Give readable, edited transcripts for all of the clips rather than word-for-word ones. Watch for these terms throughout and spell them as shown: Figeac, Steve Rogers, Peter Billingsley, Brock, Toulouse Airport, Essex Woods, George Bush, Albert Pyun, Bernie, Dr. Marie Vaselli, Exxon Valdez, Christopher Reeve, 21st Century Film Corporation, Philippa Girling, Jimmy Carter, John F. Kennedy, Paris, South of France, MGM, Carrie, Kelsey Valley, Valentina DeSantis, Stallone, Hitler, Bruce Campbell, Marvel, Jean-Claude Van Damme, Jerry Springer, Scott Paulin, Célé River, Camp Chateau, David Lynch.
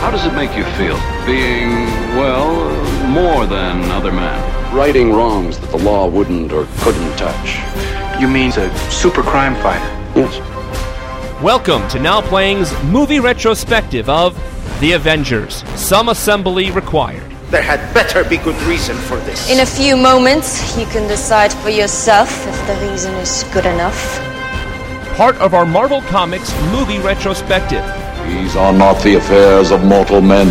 How does it make you feel, being, well, more than other men? Righting wrongs that the law wouldn't or couldn't touch. You mean a super crime fighter? Yes. Welcome to Now Playing's movie retrospective of The Avengers, Some Assembly Required. There had better be good reason for this. In a few moments, you can decide for yourself if the reason is good enough. Part of our Marvel Comics movie retrospective. These are not the affairs of mortal men.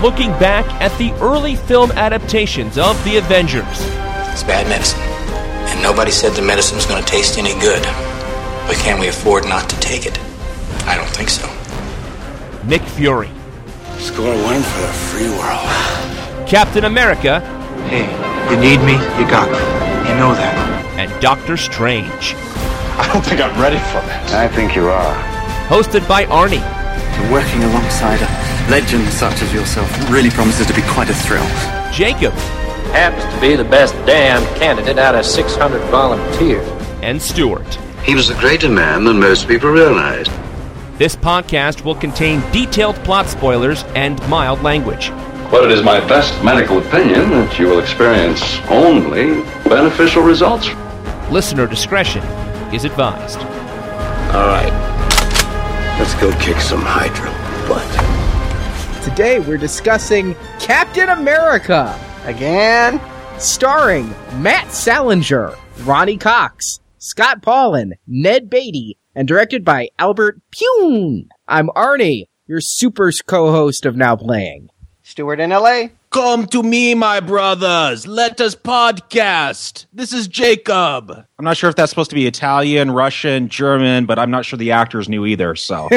Looking back at the early film adaptations of The Avengers. It's bad medicine. And nobody said the medicine's going to taste any good. But can we afford not to take it? I don't think so. Nick Fury. Score one for the free world. Captain America. Hey, you need me, you got me. You know that. And Doctor Strange. I don't think I'm ready for that. I think you are. Hosted by Arnie. So working alongside a legend such as yourself really promises to be quite a thrill. Jacob. Happens to be the best damn candidate out of 600 volunteers. And Stuart. He was a greater man than most people realize. This podcast will contain detailed plot spoilers and mild language. But it is my best medical opinion that you will experience only beneficial results. Listener discretion is advised. All right. Let's go kick some Hydra butt. Today we're discussing Captain America, again, starring Matt Salinger, Ronnie Cox, Scott Paulin, Ned Beatty, and directed by Albert Pyun. I'm Arnie, your super co-host of Now Playing. Stuart in L.A. Come to me, my brothers. Let us podcast. This is Jacob. I'm not sure if that's supposed to be Italian, Russian, German, but I'm not sure the actors knew either, so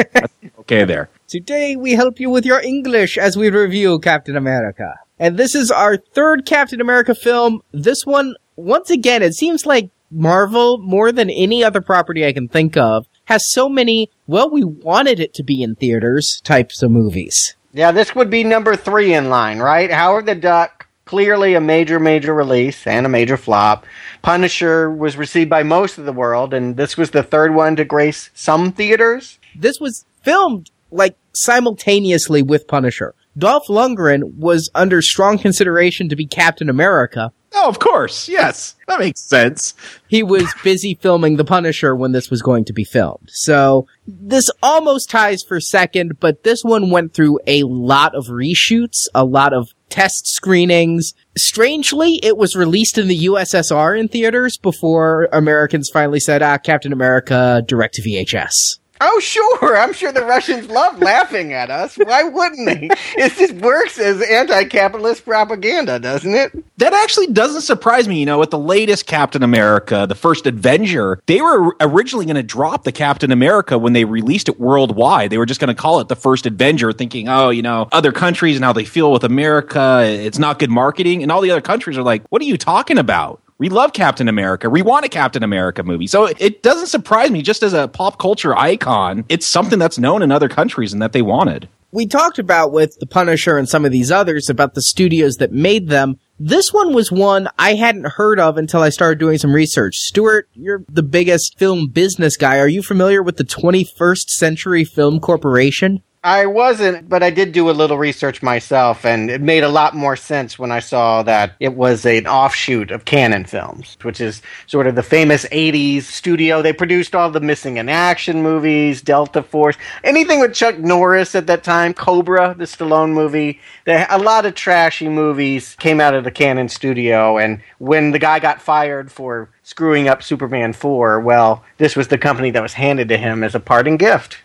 okay there. Today we help you with your English as we review Captain America. And this is our third Captain America film. This one, once again, it seems like Marvel, more than any other property I can think of, has so many, well, we wanted it to be in theaters types of movies. Yeah, this would be number 3 in line, right? Howard the Duck, clearly a major, major release and a major flop. Punisher was received by most of the world, and this was the third one to grace some theaters. This was filmed, like, simultaneously with Punisher. Dolph Lundgren was under strong consideration to be Captain America. Oh, of course, yes. That makes sense. He was busy filming The Punisher when this was going to be filmed. So this almost ties for second, but this one went through a lot of reshoots, a lot of test screenings. Strangely, it was released in the USSR in theaters before Americans finally said, Captain America, direct to VHS. Oh, sure. I'm sure the Russians love laughing at us. Why wouldn't they? It just works as anti-capitalist propaganda, doesn't it? That actually doesn't surprise me. You know, with the latest Captain America, the first Avenger, they were originally going to drop the Captain America when they released it worldwide. They were just going to call it the first Avenger, thinking, oh, you know, other countries and how they feel with America, it's not good marketing. And all the other countries are like, what are you talking about? We love Captain America. We want a Captain America movie. So it doesn't surprise me. Just as a pop culture icon, it's something that's known in other countries and that they wanted. We talked about with The Punisher and some of these others about the studios that made them. This one was one I hadn't heard of until I started doing some research. Stuart, you're the biggest film business guy. Are you familiar with the 21st Century Film Corporation? I wasn't, but I did do a little research myself, and it made a lot more sense when I saw that it was an offshoot of Cannon Films, which is sort of the famous 80s studio. They produced all the Missing in Action movies, Delta Force, anything with Chuck Norris at that time, Cobra, the Stallone movie. A lot of trashy movies came out of the Cannon studio, and when the guy got fired for screwing up Superman 4, well, this was the company that was handed to him as a parting gift.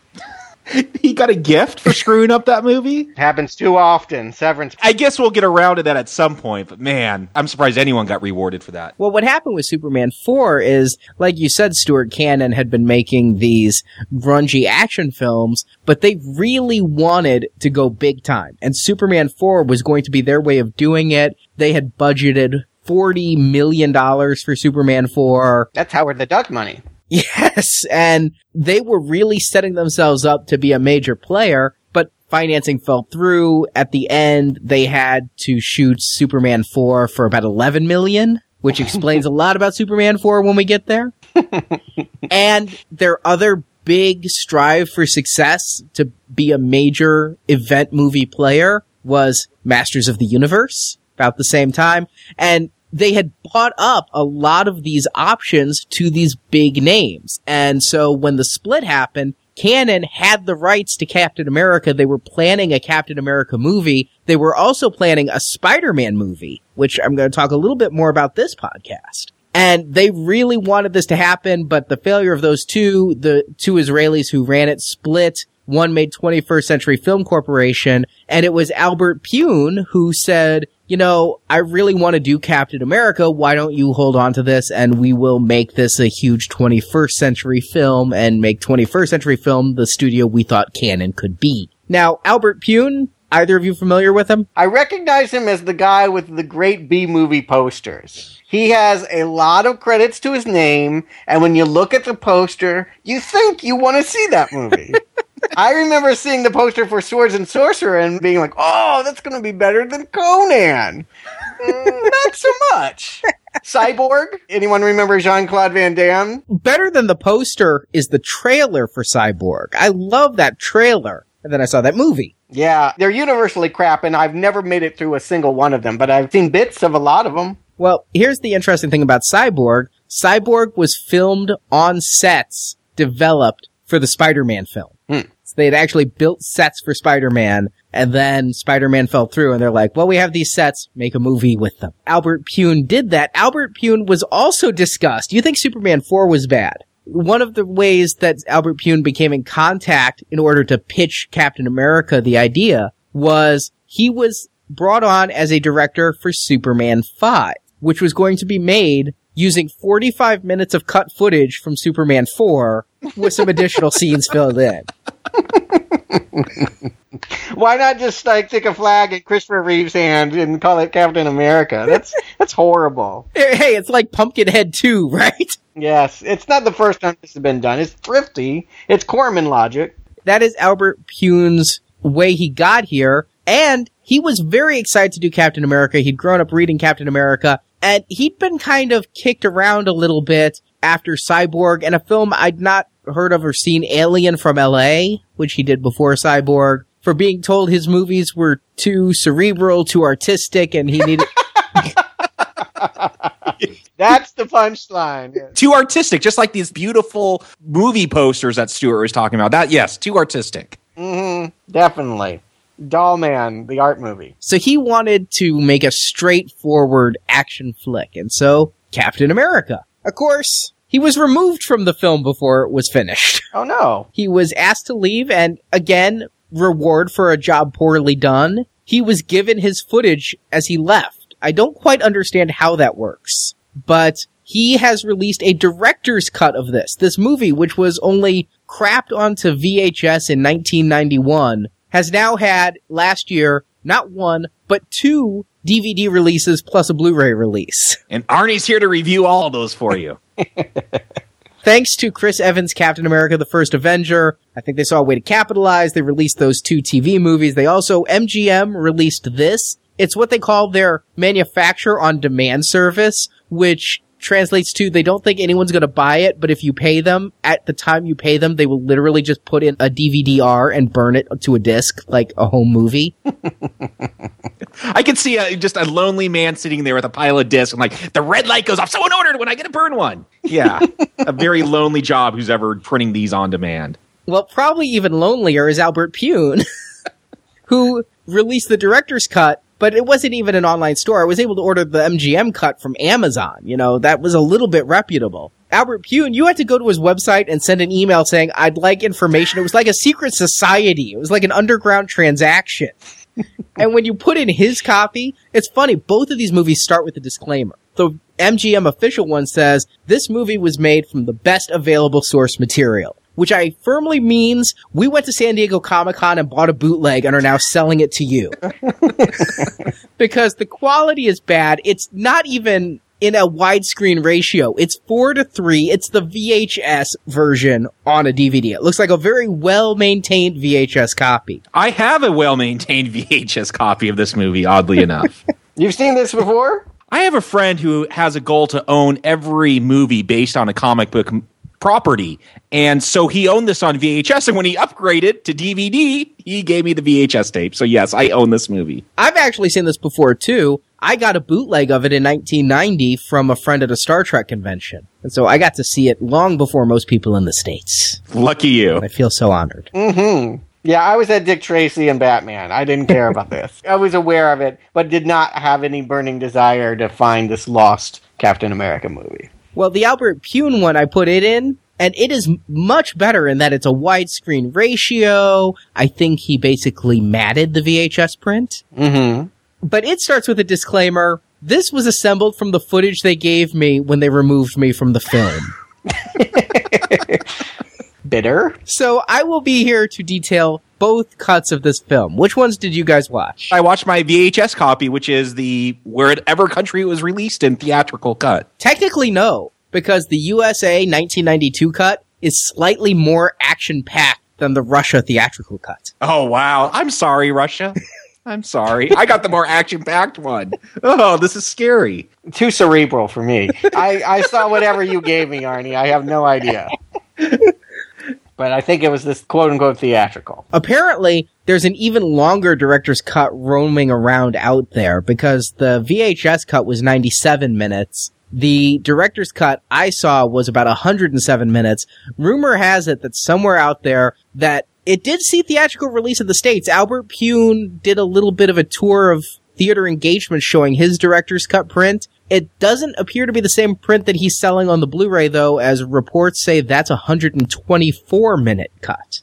He got a gift for screwing up that movie? It happens too often. Severance. I guess we'll get around to that at some point, but man, I'm surprised anyone got rewarded for that. Well, what happened with Superman 4 is, like you said, Stuart, Cannon had been making these grungy action films, but they really wanted to go big time. And Superman 4 was going to be their way of doing it. They had budgeted $40 million for Superman 4. That's Howard the Duck money. Yes, and they were really setting themselves up to be a major player, but financing fell through. At the end, they had to shoot Superman 4 for about $11 million, which explains a lot about Superman 4 when we get there. And their other big strive for success to be a major event movie player was Masters of the Universe, about the same time. And they had bought up a lot of these options to these big names. And so when the split happened, Cannon had the rights to Captain America. They were planning a Captain America movie. They were also planning a Spider-Man movie, which I'm going to talk a little bit more about this podcast. And they really wanted this to happen, but the failure of those two, the two Israelis who ran it, split. One made 21st Century Film Corporation, and it was Albert Pyun who said, you know, I really want to do Captain America. Why don't you hold on to this, and we will make this a huge 21st century film and make 21st Century Film the studio we thought Cannon could be. Now, Albert Pyun, either of you familiar with him? I recognize him as the guy with the great B-movie posters. He has a lot of credits to his name, and when you look at the poster, you think you want to see that movie. I remember seeing the poster for Swords and Sorcerer and being like, oh, that's going to be better than Conan. Not so much. Cyborg? Anyone remember Jean-Claude Van Damme? Better than the poster is the trailer for Cyborg. I love that trailer. And then I saw that movie. Yeah, they're universally crap, and I've never made it through a single one of them, but I've seen bits of a lot of them. Well, here's the interesting thing about Cyborg. Cyborg was filmed on sets developed for the Spider-Man film. So they had actually built sets for Spider-Man, and then Spider-Man fell through, and they're like, well, we have these sets, make a movie with them. Albert Pyun did that. Albert Pyun was also discussed. You think Superman 4 was bad? One of the ways that Albert Pyun became in contact in order to pitch Captain America the idea was he was brought on as a director for Superman 5, which was going to be made using 45 minutes of cut footage from Superman 4 with some additional scenes filled in. Why not just like take a flag at Christopher Reeve's hand and call it Captain America? That's horrible. Hey, it's like Pumpkinhead 2, right? Yes, it's not the first time this has been done. It's thrifty. It's Corman logic. That is Albert Pyun's way he got here, and he was very excited to do Captain America. He'd grown up reading Captain America, and he'd been kind of kicked around a little bit after Cyborg and a film I'd not heard of or seen, Alien from L.A., which he did before Cyborg, for being told his movies were too cerebral, too artistic, and he needed... That's the punchline. Yes. Too artistic, just like these beautiful movie posters that Stuart was talking about. That, yes, too artistic. Mm-hmm, definitely. Doll Man, the art movie. So he wanted to make a straightforward action flick, and so Captain America. Of course, he was removed from the film before it was finished. Oh, no. He was asked to leave, and again, reward for a job poorly done. He was given his footage as he left. I don't quite understand how that works, but he has released a director's cut of this. This movie, which was only crapped onto VHS in 1991, has now had, last year, not one, but two DVD releases plus a Blu-ray release. And Arnie's here to review all of those for you. Thanks to Chris Evans' Captain America, the First Avenger, I think they saw a way to capitalize. They released those two TV movies. They also, MGM released this. It's what they call their manufacture on demand service, which translates to they don't think anyone's going to buy it, but if you pay them, at the time you pay them, they will literally just put in a DVD-R and burn it to a disc like a home movie. I can see just a lonely man sitting there with a pile of discs and like, the red light goes off, someone ordered one, I get to burn one. Yeah, a very lonely job who's ever printing these on demand. Well, probably even lonelier is Albert Pyun, who released the director's cut, but it wasn't even an online store. I was able to order the MGM cut from Amazon. You know, that was a little bit reputable. Albert Pyun, you had to go to his website and send an email saying, I'd like information. It was like a secret society. It was like an underground transaction. And when you put in his copy, it's funny. Both of these movies start with a disclaimer. The MGM official one says, this movie was made from the best available source material, which I firmly means we went to San Diego Comic-Con and bought a bootleg and are now selling it to you. Because the quality is bad. It's not even in a widescreen ratio. It's 4:3. It's the VHS version on a DVD. It looks like a very well-maintained VHS copy. I have a well-maintained VHS copy of this movie, oddly enough. You've seen this before? I have a friend who has a goal to own every movie based on a comic book property. And so he owned this on VHS, and when he upgraded to DVD, he gave me the VHS tape. So yes, I own this movie. I've actually seen this before too. I got a bootleg of it in 1990 from a friend at a Star Trek convention. And so I got to see it long before most people in the States. Lucky you. And I feel so honored. Mm-hmm. Yeah, I was at Dick Tracy and Batman. I didn't care about this. I was aware of it, but did not have any burning desire to find this lost Captain America movie. Well, the Albert Pyun one, I put it in, and it is much better in that it's a widescreen ratio. I think he basically matted the VHS print. Mm-hmm. But it starts with a disclaimer. This was assembled from the footage they gave me when they removed me from the film. Bitter. So I will be here to detail both cuts of this film. Which ones did you guys watch? I watched my VHS copy, which is the wherever country it was released in theatrical cut. Technically, no, because the USA 1992 cut is slightly more action-packed than the Russia theatrical cut. Oh, wow. I'm sorry, Russia. I'm sorry. I got the more action-packed one. Oh, this is scary. Too cerebral for me. I saw whatever you gave me, Arnie. I have no idea. But I think it was this quote-unquote theatrical. Apparently, there's an even longer director's cut roaming around out there because the VHS cut was 97 minutes. The director's cut I saw was about 107 minutes. Rumor has it that somewhere out there that it did see theatrical release in the States. Albert Pyun did a little bit of a tour of theater engagement showing his director's cut print. It doesn't appear to be the same print that he's selling on the Blu-ray, though, as reports say that's a 124-minute cut.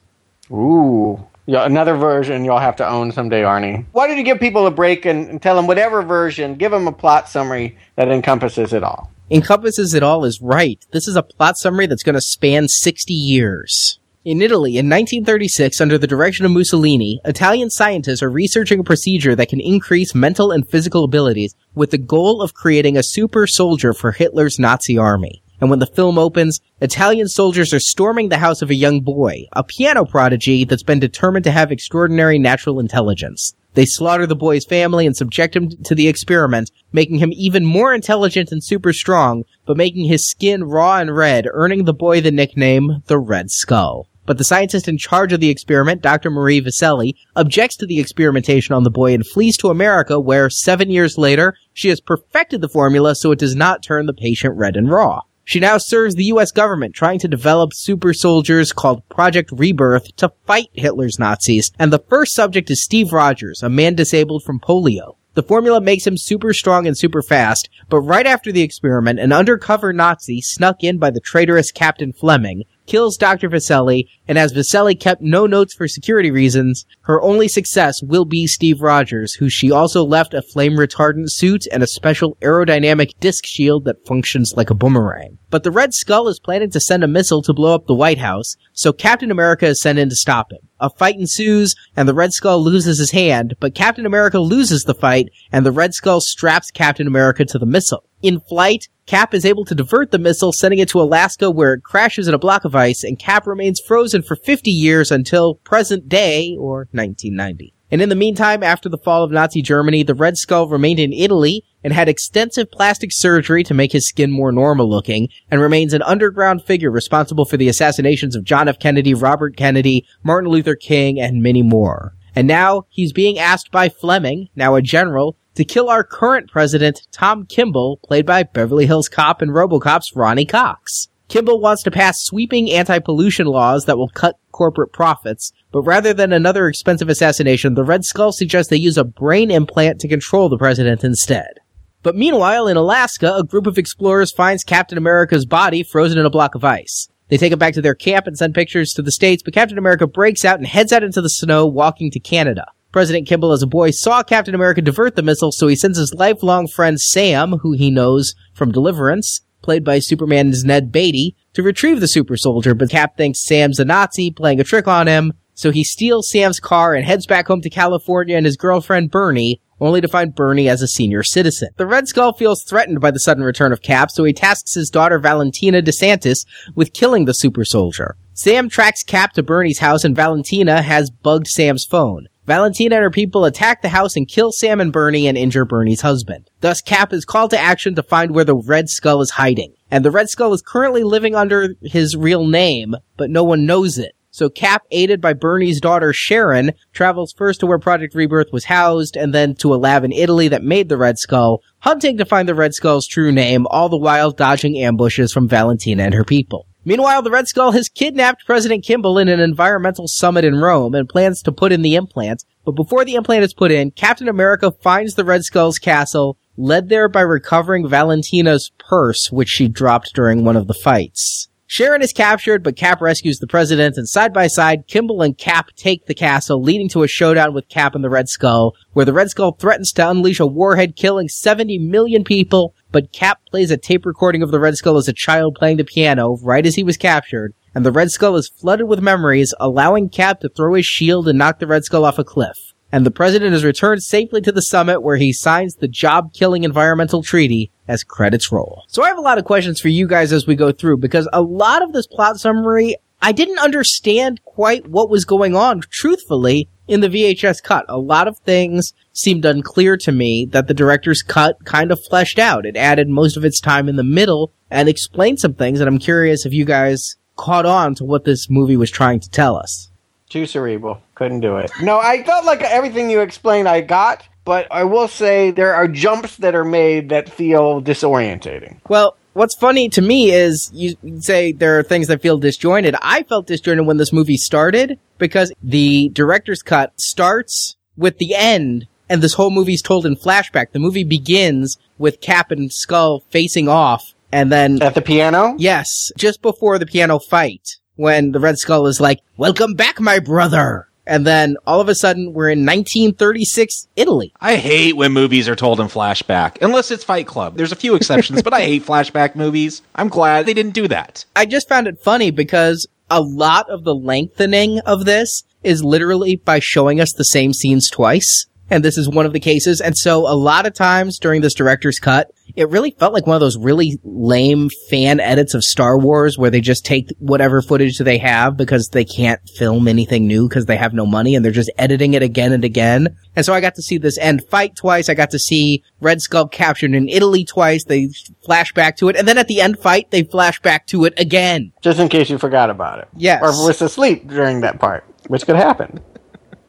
Ooh. Yeah, another version you'll have to own someday, Arnie. Why don't you give people a break and tell them whatever version, give them a plot summary that encompasses it all. Encompasses it all is right. This is a plot summary that's going to span 60 years. In Italy, in 1936, under the direction of Mussolini, Italian scientists are researching a procedure that can increase mental and physical abilities with the goal of creating a super soldier for Hitler's Nazi army. And when the film opens, Italian soldiers are storming the house of a young boy, a piano prodigy that's been determined to have extraordinary natural intelligence. They slaughter the boy's family and subject him to the experiment, making him even more intelligent and super strong, but making his skin raw and red, earning the boy the nickname the Red Skull. But the scientist in charge of the experiment, Dr. Marie Vaselli, objects to the experimentation on the boy and flees to America, where 7 years later, she has perfected the formula so it does not turn the patient red and raw. She now serves the U.S. government, trying to develop super soldiers called Project Rebirth to fight Hitler's Nazis, and the first subject is Steve Rogers, a man disabled from polio. The formula makes him super strong and super fast, but right after the experiment, an undercover Nazi snuck in by the traitorous Captain Fleming, kills Dr. Vaselli, and as Vaselli kept no notes for security reasons, her only success will be Steve Rogers, who she also left a flame-retardant suit and a special aerodynamic disc shield that functions like a boomerang. But the Red Skull is planning to send a missile to blow up the White House, so Captain America is sent in to stop him. A fight ensues, and the Red Skull loses his hand, but Captain America loses the fight, and the Red Skull straps Captain America to the missile. In flight, Cap is able to divert the missile, sending it to Alaska where it crashes in a block of ice, and Cap remains frozen for 50 years until present day, or 1990. And in the meantime, after the fall of Nazi Germany, the Red Skull remained in Italy and had extensive plastic surgery to make his skin more normal-looking, and remains an underground figure responsible for the assassinations of John F. Kennedy, Robert Kennedy, Martin Luther King, and many more. And now, he's being asked by Fleming, now a general, to kill our current president, Tom Kimball, played by Beverly Hills Cop and RoboCop's Ronnie Cox. Kimball wants to pass sweeping anti-pollution laws that will cut corporate profits, but rather than another expensive assassination, the Red Skull suggests they use a brain implant to control the president instead. But meanwhile, in Alaska, a group of explorers finds Captain America's body frozen in a block of ice. They take it back to their camp and send pictures to the States, but Captain America breaks out and heads out into the snow, walking to Canada. President Kimball, as a boy, saw Captain America divert the missile, so he sends his lifelong friend Sam, who he knows from Deliverance, played by Superman's Ned Beatty, to retrieve the super soldier, but Cap thinks Sam's a Nazi, playing a trick on him, so he steals Sam's car and heads back home to California and his girlfriend Bernie, only to find Bernie as a senior citizen. The Red Skull feels threatened by the sudden return of Cap, so he tasks his daughter Valentina DeSantis with killing the super soldier. Sam tracks Cap to Bernie's house, and Valentina has bugged Sam's phone. Valentina and her people attack the house and kill Sam and Bernie and injure Bernie's husband. Thus, Cap is called to action to find where the Red Skull is hiding. And the Red Skull is currently living under his real name, but no one knows it. So Cap, aided by Bernie's daughter Sharon, travels first to where Project Rebirth was housed, and then to a lab in Italy that made the Red Skull, hunting to find the Red Skull's true name, all the while dodging ambushes from Valentina and her people. Meanwhile, the Red Skull has kidnapped President Kimball in an environmental summit in Rome and plans to put in the implant, but before the implant is put in, Captain America finds the Red Skull's castle, led there by recovering Valentina's purse, which she dropped during one of the fights. Sharon is captured, but Cap rescues the president, and side by side, Kimball and Cap take the castle, leading to a showdown with Cap and the Red Skull, where the Red Skull threatens to unleash a warhead, killing 70 million people, but Cap plays a tape recording of the Red Skull as a child playing the piano, right as he was captured, and the Red Skull is flooded with memories, allowing Cap to throw his shield and knock the Red Skull off a cliff. And the president is returned safely to the summit, where he signs the job-killing environmental treaty as credits roll. So I have a lot of questions for you guys as we go through, because a lot of this plot summary, I didn't understand quite what was going on, truthfully, in the VHS cut. A lot of things seemed unclear to me that the director's cut kind of fleshed out. It added most of its time in the middle and explained some things, and I'm curious if you guys caught on to what this movie was trying to tell us. Too cerebral. Couldn't do it. No, I felt like everything you explained I got, but I will say there are jumps that are made that feel disorientating. Well, what's funny to me is you say there are things that feel disjointed. I felt disjointed when this movie started, because the director's cut starts with the end, and this whole movie's told in flashback. The movie begins with Cap and Skull facing off, and then... At the piano? Yes, just before the piano fight. When the Red Skull is like, "Welcome back, my brother!" And then, all of a sudden, we're in 1936 Italy. I hate when movies are told in flashback. Unless it's Fight Club. There's a few exceptions, but I hate flashback movies. I'm glad they didn't do that. I just found it funny because a lot of the lengthening of this is literally by showing us the same scenes twice. And this is one of the cases. And so a lot of times during this director's cut, it really felt like one of those really lame fan edits of Star Wars where they just take whatever footage they have because they can't film anything new because they have no money, and they're just editing it again and again. And so I got to see this end fight twice. I got to see Red Skull captured in Italy twice. They flash back to it. And then at the end fight, they flash back to it again. Just in case you forgot about it. Yes. Or was asleep during that part, which could happen.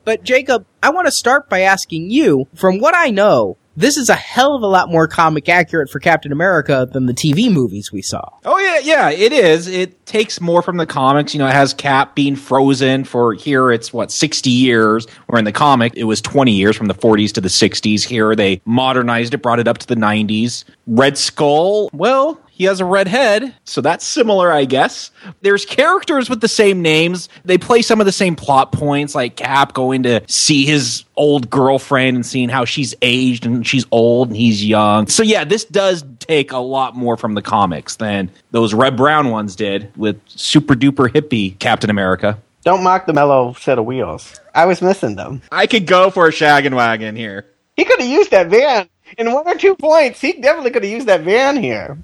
But Jacob, I want to start by asking you, from what I know, this is a hell of a lot more comic accurate for Captain America than the TV movies we saw. Oh, yeah, it is. It takes more from the comics. You know, it has Cap being frozen for, here it's, 60 years, where in the comic it was 20 years, from the 40s to the 60s. Here they modernized it, brought it up to the 90s. Red Skull, well... He has a red head, so that's similar, I guess. There's characters with the same names. They play some of the same plot points, like Cap going to see his old girlfriend and seeing how she's aged and she's old and he's young. So yeah, this does take a lot more from the comics than those Reb Brown ones did with super duper hippie Captain America. Don't mock the mellow set of wheels. I was missing them. I could go for a shaggin' wagon here. He could have used that van. In one or two points, he definitely could have used that van here.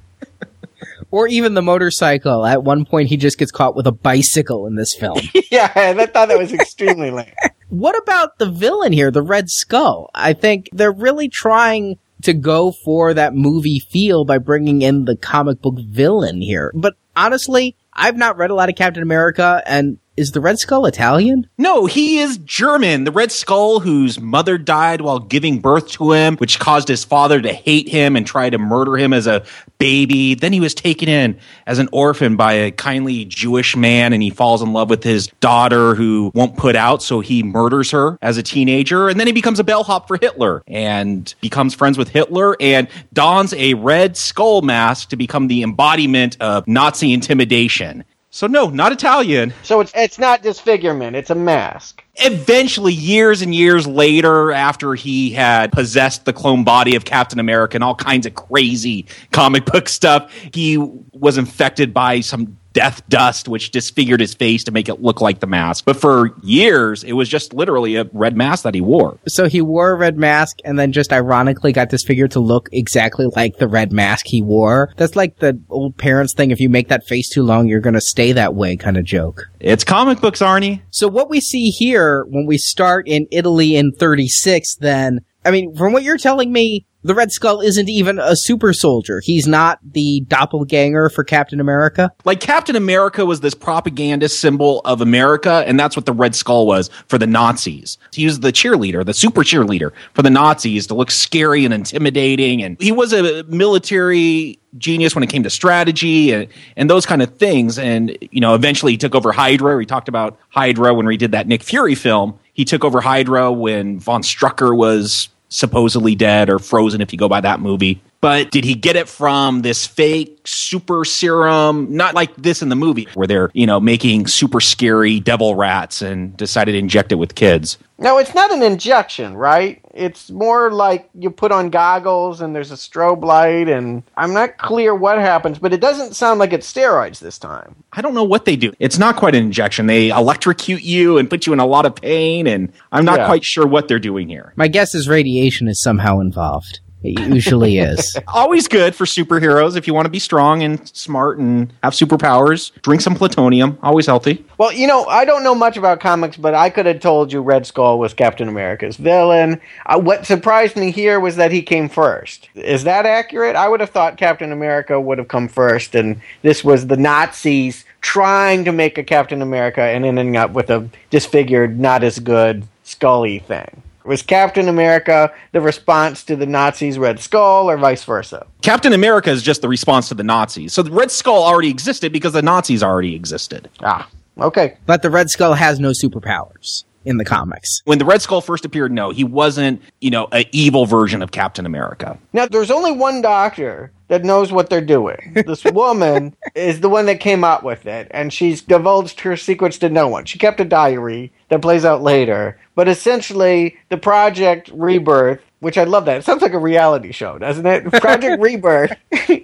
Or even the motorcycle. At one point, he just gets caught with a bicycle in this film. Yeah, I thought that was extremely lame. What about the villain here, the Red Skull? I think they're really trying to go for that movie feel by bringing in the comic book villain here. But honestly, I've not read a lot of Captain America, and... Is the Red Skull Italian? No, he is German. The Red Skull, whose mother died while giving birth to him, which caused his father to hate him and try to murder him as a baby. Then he was taken in as an orphan by a kindly Jewish man, and he falls in love with his daughter, who won't put out, so he murders her as a teenager. And then he becomes a bellhop for Hitler and becomes friends with Hitler and dons a Red Skull mask to become the embodiment of Nazi intimidation. So no, not Italian. So it's not disfigurement, it's a mask. Eventually, years and years later, after he had possessed the clone body of Captain America and all kinds of crazy comic book stuff, he was infected by some death dust, which disfigured his face to make it look like the mask. But for years, it was just literally a red mask that he wore. So he wore a red mask and then just ironically got disfigured to look exactly like the red mask he wore. That's like the old parents thing. If you make that face too long, you're going to stay that way kind of joke. It's comic books, Arnie. So what we see here when we start in Italy in 36, then, I mean, from what you're telling me, the Red Skull isn't even a super soldier. He's not the doppelganger for Captain America. Like, Captain America was this propagandist symbol of America, and that's what the Red Skull was for the Nazis. He was the cheerleader, the super cheerleader for the Nazis, to look scary and intimidating. And he was a military genius when it came to strategy and those kind of things. And, you know, eventually he took over Hydra. We talked about Hydra when we did that Nick Fury film. He took over Hydra when Von Strucker was supposedly dead or frozen, if you go by that movie. But did he get it from this fake super serum? Not like this in the movie where they're, you know, making super scary devil rats and decided to inject it with kids. No, it's not an injection, right? It's more like you put on goggles and there's a strobe light, and I'm not clear what happens, but it doesn't sound like it's steroids this time. I don't know what they do. It's not quite an injection. They electrocute you and put you in a lot of pain, and I'm not quite sure what they're doing here. My guess is radiation is somehow involved. It usually is. Always good for superheroes. If you want to be strong and smart and have superpowers, drink some plutonium. Always healthy. Well, you know, I don't know much about comics, but I could have told you Red Skull was Captain America's villain. What surprised me here was that he came first. Is that accurate? I would have thought Captain America would have come first, and this was the Nazis trying to make a Captain America and ending up with a disfigured, not as good Scully thing. Was Captain America the response to the Nazis' Red Skull, or vice versa? Captain America is just the response to the Nazis. So the Red Skull already existed because the Nazis already existed. Ah, okay. But the Red Skull has no superpowers in the comics. When the Red Skull first appeared, no, he wasn't, you know, an evil version of Captain America. Now, there's only one doctor that knows what they're doing. This woman is the one that came up with it, and she's divulged her secrets to no one. She kept a diary that plays out later, but essentially the Project Rebirth, which I love that. It sounds like a reality show, doesn't it? Project Rebirth,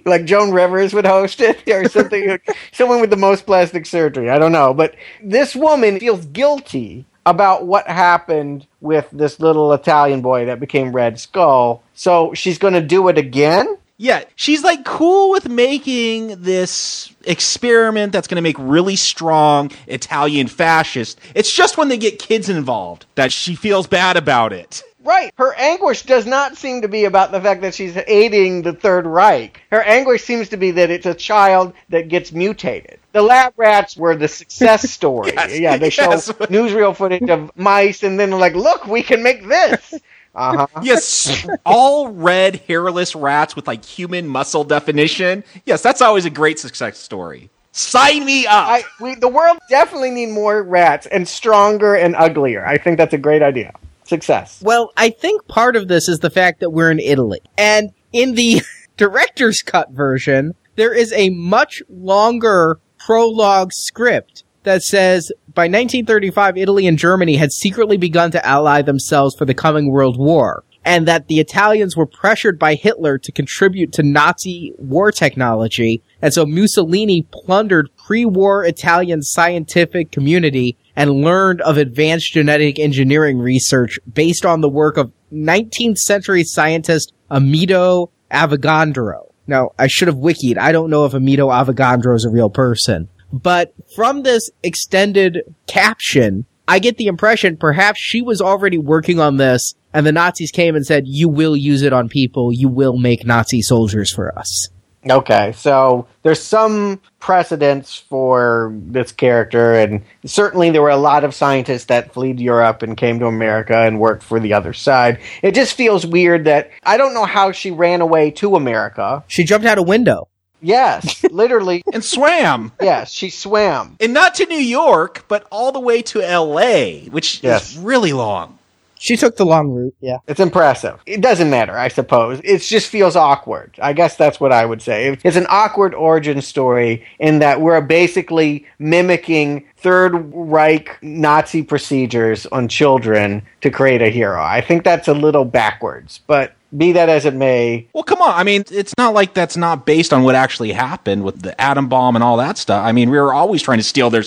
like Joan Rivers would host it or something, someone with the most plastic surgery. I don't know, but this woman feels guilty about what happened with this little Italian boy that became Red Skull. So she's going to do it again? Yeah, she's like cool with making this experiment that's going to make really strong Italian fascists. It's just when they get kids involved that she feels bad about it. Right. Her anguish does not seem to be about the fact that she's aiding the Third Reich. Her anguish seems to be that it's a child that gets mutated. The lab rats were the success story. Yes, they show newsreel footage of mice and then like, look, we can make this. Uh-huh. Yes, all red, hairless rats with like human muscle definition. Yes, that's always a great success story. Sign me up. The world definitely need more rats, and stronger and uglier. I think that's a great idea. Success. Well, I think part of this is the fact that we're in Italy. And in the director's cut version, there is a much longer prologue script that says, by 1935, Italy and Germany had secretly begun to ally themselves for the coming World War, and that the Italians were pressured by Hitler to contribute to Nazi war technology, and so Mussolini plundered pre-war Italian scientific community and learned of advanced genetic engineering research based on the work of 19th century scientist Amido Avogadro. Now, I should have wikied. I don't know if Amido Avogadro is a real person. But from this extended caption, I get the impression perhaps she was already working on this, and the Nazis came and said, you will use it on people, you will make Nazi soldiers for us. Okay, so there's some precedence for this character, and certainly there were a lot of scientists that fled Europe and came to America and worked for the other side. It just feels weird that I don't know how she ran away to America. She jumped out a window. Yes, literally. And swam. Yes, she swam. And not to New York, but all the way to L.A., which is really long. She took the long route, yeah. It's impressive. It doesn't matter, I suppose. It just feels awkward. I guess that's what I would say. It's an awkward origin story in that we're basically mimicking Third Reich Nazi procedures on children to create a hero. I think that's a little backwards, but Be that as it may. Well, come on. I mean, it's not like that's not based on what actually happened with the atom bomb and all that stuff. I mean, we were always trying to steal their...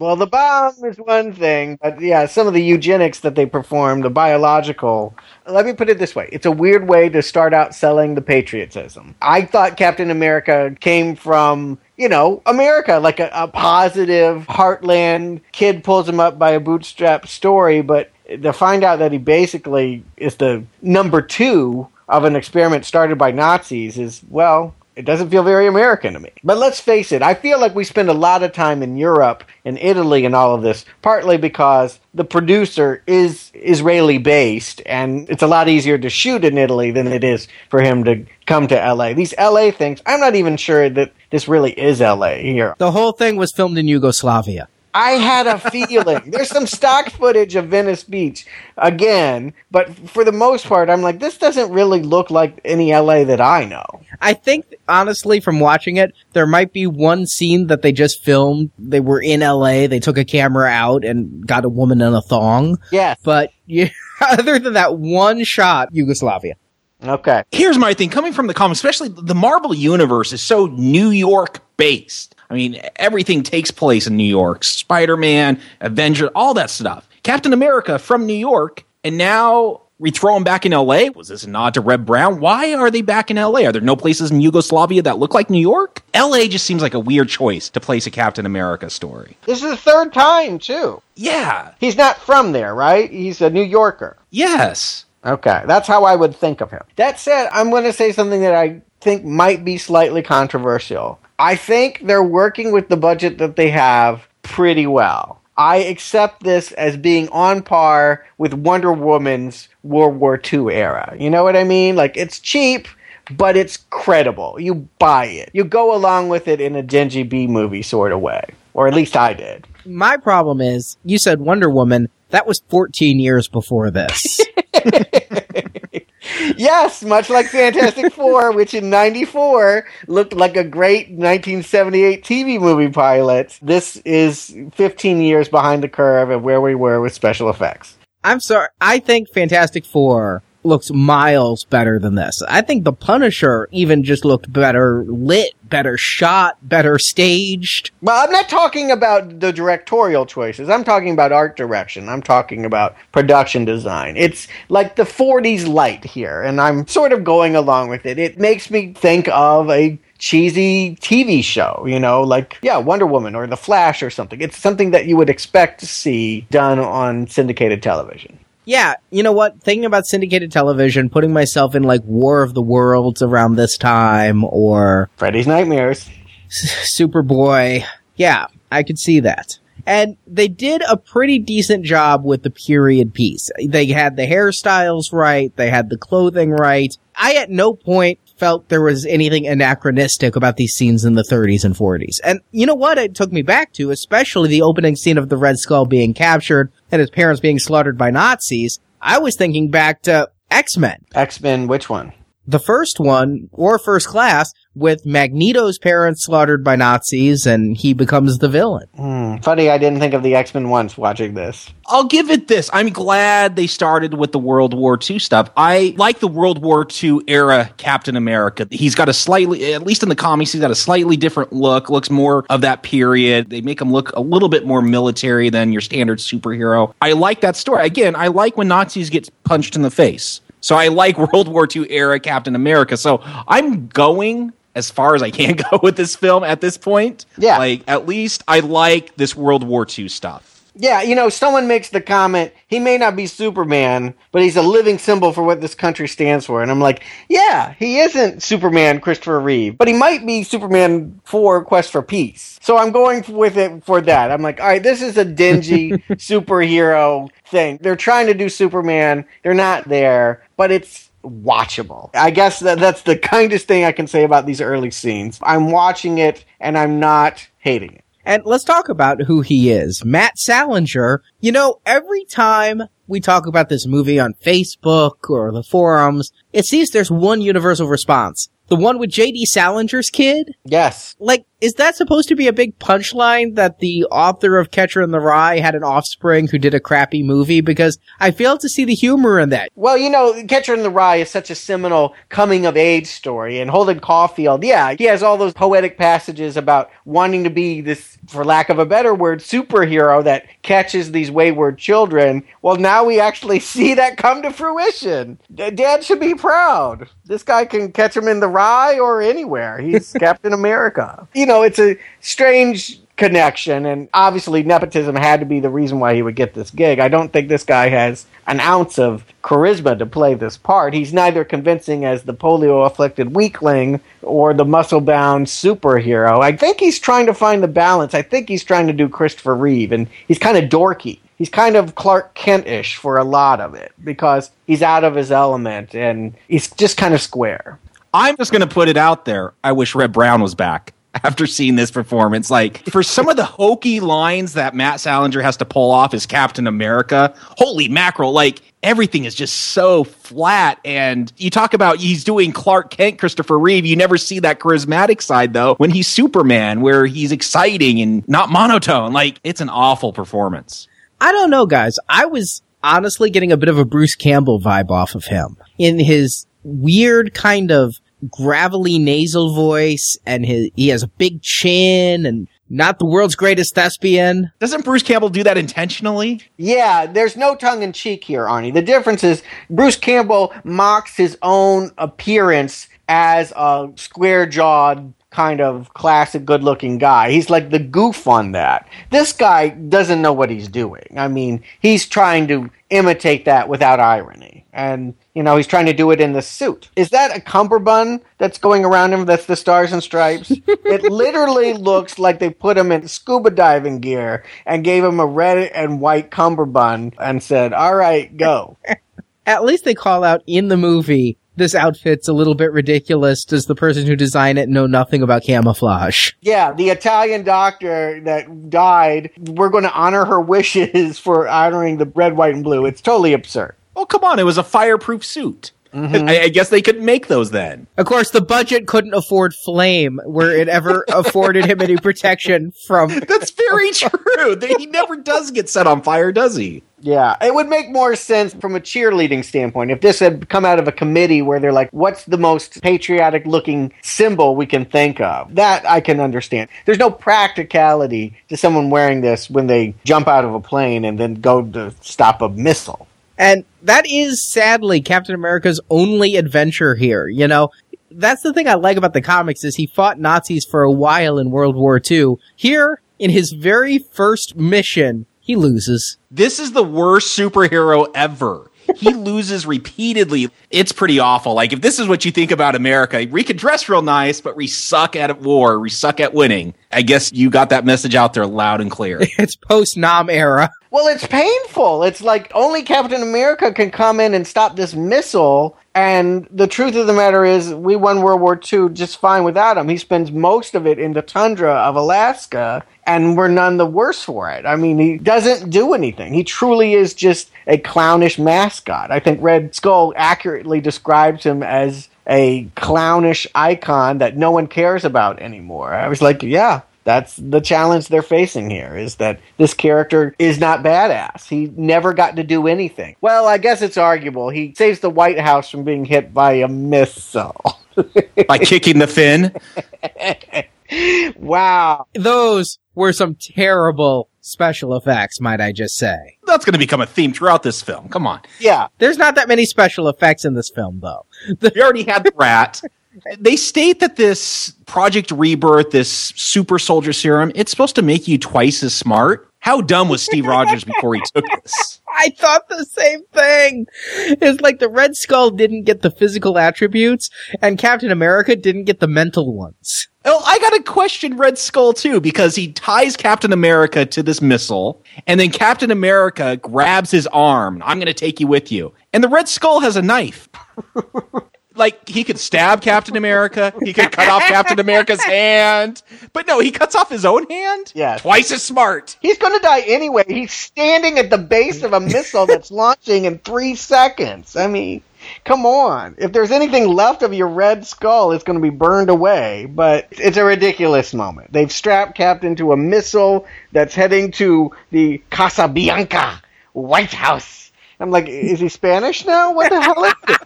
Well, the bomb is one thing, but yeah, some of the eugenics that they performed, the biological... Let me put it this way. It's a weird way to start out selling the patriotism. I thought Captain America came from... You know, America, like a positive heartland, kid pulls him up by a bootstrap story, but to find out that he basically is the number two of an experiment started by Nazis is, well, it doesn't feel very American to me. But let's face it, I feel like we spend a lot of time in Europe and Italy and all of this, partly because the producer is Israeli-based, and it's a lot easier to shoot in Italy than it is for him to come to L.A. These L.A. things, I'm not even sure that this really is L.A. here. The whole thing was filmed in Yugoslavia. I had a feeling. There's some stock footage of Venice Beach again, but for the most part, I'm like, this doesn't really look like any L.A. that I know. I think, honestly, from watching it, there might be one scene that they just filmed. They were in L.A., they took a camera out and got a woman in a thong. Yes. But yeah, other than that one shot, Yugoslavia. Okay. Here's my thing. Coming from the comics, especially the Marvel Universe is so New York-based. I mean, everything takes place in New York. Spider-Man, Avenger, all that stuff. Captain America from New York, and now we throw him back in L.A.? Was this a nod to Reb Brown? Why are they back in L.A.? Are there no places in Yugoslavia that look like New York? L.A. just seems like a weird choice to place a Captain America story. This is the third time, too. Yeah. He's not from there, right? He's a New Yorker. Yes. Okay, that's how I would think of him. That said, I'm going to say something that I think might be slightly controversial. I think they're working with the budget that they have pretty well. I accept this as being on par with Wonder Woman's World War II era. You know what I mean? Like, it's cheap, but it's credible. You buy it. You go along with it in a Genji B movie sort of way. Or at least I did. My problem is, you said Wonder Woman. That was 14 years before this. Yes, much like Fantastic Four, which in 94 looked like a great 1978 TV movie pilot. This is 15 years behind the curve of where we were with special effects. I'm sorry. I think Fantastic Four looks miles better than this. I think The Punisher even just looked better lit, better shot, better staged. Well, I'm not talking about the directorial choices. I'm talking about art direction. I'm talking about production design. It's like the 40s light here, and I'm sort of going along with it. It makes me think of a cheesy TV show, you know, like, yeah, Wonder Woman or The Flash or something. It's something that you would expect to see done on syndicated television. Yeah, you know what? Thinking about syndicated television, putting myself in, like, War of the Worlds around this time, or... Freddy's Nightmares. Superboy. Yeah, I could see that. And they did a pretty decent job with the period piece. They had the hairstyles right, they had the clothing right. I at no point felt there was anything anachronistic about these scenes in the 30s and 40s. And you know what it took me back to, especially the opening scene of the Red Skull being captured and his parents being slaughtered by Nazis, I was thinking back to X-Men. X-Men, which one? The first one, or First Class, with Magneto's parents slaughtered by Nazis, and he becomes the villain. Funny, I didn't think of the X-Men once watching this. I'll give it this. I'm glad they started with the World War II stuff. I like the World War II era Captain America. He's got a slightly, at least in the comics, he's got a slightly different look, looks more of that period. They make him look a little bit more military than your standard superhero. I like that story. Again, I like when Nazis get punched in the face. So I like World War II era Captain America. So I'm going as far as I can go with this film at this point. Yeah. Like, at least I like this World War II stuff. Yeah, you know, someone makes the comment, he may not be Superman, but he's a living symbol for what this country stands for. And I'm like, yeah, he isn't Superman Christopher Reeve, but he might be Superman 4 Quest for Peace. So I'm going with it for that. I'm like, all right, this is a dingy superhero thing. They're trying to do Superman. They're not there, but it's watchable. I guess that's the kindest thing I can say about these early scenes. I'm watching it, and I'm not hating it. And let's talk about who he is. Matt Salinger. You know, every time we talk about this movie on Facebook or the forums, it seems there's one universal response. The one with J.D. Salinger's kid? Yes. Like, Is that supposed to be a big punchline that the author of Catcher in the Rye had an offspring who did a crappy movie? Because I failed to see the humor in that. Well, you know, Catcher in the Rye is such a seminal coming-of-age story. And Holden Caulfield, yeah, he has all those poetic passages about wanting to be this, for lack of a better word, superhero that catches these wayward children. Well, now we actually see that come to fruition. Dad should be proud. This guy can catch him in the rye or anywhere. He's Captain America. You know, it's a strange connection, and obviously nepotism had to be the reason why he would get this gig. I don't think this guy has an ounce of charisma to play this part. He's neither convincing as the polio-afflicted weakling or the muscle-bound superhero. I think he's trying to find the balance. I think he's trying to do Christopher Reeve, and he's kind of dorky. He's kind of Clark Kent-ish for a lot of it because he's out of his element, and he's just kind of square. I'm just going to put it out there. I wish Reb Brown was back. After seeing this performance, like, for some of the hokey lines that Matt Salinger has to pull off as Captain America, holy mackerel, like, everything is just so flat. And you talk about he's doing Clark Kent, Christopher Reeve. You never see that charismatic side, though, when he's Superman, where he's exciting and not monotone. Like, it's an awful performance. I don't know, guys. I was honestly getting a bit of a Bruce Campbell vibe off of him in his weird kind of gravelly nasal voice, and he has a big chin, and not the world's greatest thespian. Doesn't Bruce Campbell do that intentionally? Yeah, there's no tongue-in-cheek here, Arnie. The difference is Bruce Campbell mocks his own appearance as a square-jawed kind of classic good-looking guy. He's like the goof on that. This guy doesn't know what he's doing. I mean, he's trying to imitate that without irony. And, you know, he's trying to do it in the suit. Is that a cummerbund that's going around him that's the stars and stripes? It literally looks like they put him in scuba diving gear and gave him a red and white cummerbund and said, all right, go. At least they call out in the movie, this outfit's a little bit ridiculous. Does the person who designed it know nothing about camouflage? Yeah, the Italian doctor that died, we're going to honor her wishes for honoring the red, white, and blue. It's totally absurd. Oh, come on. It was a fireproof suit. Mm-hmm. I guess they couldn't make those then. Of course, the budget couldn't afford flame where it ever afforded him any protection from. That's very true. He never does get set on fire, does he? Yeah, it would make more sense from a cheerleading standpoint if this had come out of a committee where they're like, what's the most patriotic looking symbol we can think of? That I can understand. There's no practicality to someone wearing this when they jump out of a plane and then go to stop a missile. And that is, sadly, Captain America's only adventure here, you know? That's the thing I like about the comics is he fought Nazis for a while in World War II. Here, in his very first mission, he loses. This is the worst superhero ever. He loses repeatedly. It's pretty awful. Like, if this is what you think about America, we can dress real nice, but we suck at war. We suck at winning. I guess you got that message out there loud and clear. It's post-Nam era. Well, it's painful. It's like only Captain America can come in and stop this missile. And the truth of the matter is we won World War II just fine without him. He spends most of it in the tundra of Alaska, and we're none the worse for it. I mean, he doesn't do anything. He truly is just a clownish mascot. I think Red Skull accurately describes him as a clownish icon that no one cares about anymore. I was like, yeah. That's the challenge they're facing here, is that this character is not badass. He never got to do anything. Well, I guess it's arguable. He saves the White House from being hit by a missile. By kicking the fin? Wow. Those were some terrible special effects, might I just say. That's going to become a theme throughout this film. Come on. Yeah. There's not that many special effects in this film, though. We already had the rat. They state that this Project Rebirth, this super soldier serum, it's supposed to make you twice as smart. How dumb was Steve Rogers before he took this? I thought the same thing. It's like the Red Skull didn't get the physical attributes, and Captain America didn't get the mental ones. Well, I got to question Red Skull, too, because he ties Captain America to this missile, and then Captain America grabs his arm. I'm going to take you with you. And the Red Skull has a knife. Like, he could stab Captain America, he could cut off Captain America's hand, but no, he cuts off his own hand? Yeah. Twice as smart. He's going to die anyway. He's standing at the base of a missile that's launching in 3 seconds. I mean, Come on. If there's anything left of your Red Skull, it's going to be burned away. But it's a ridiculous moment. They've strapped Captain to a missile that's heading to the Casabianca White House. I'm like, is he Spanish now? What the hell is this?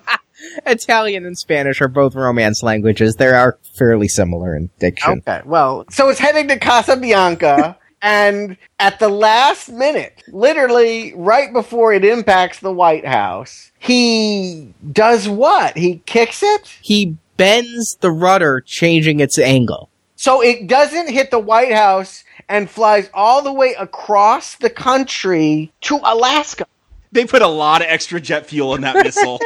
Italian and Spanish are both Romance languages. They are fairly similar in diction. Okay, well, so it's heading to Casabianca, and at the last minute, literally right before it impacts the White House, he does what? He kicks it? He bends the rudder, changing its angle. So it doesn't hit the White House and flies all the way across the country to Alaska. They put a lot of extra jet fuel in that missile.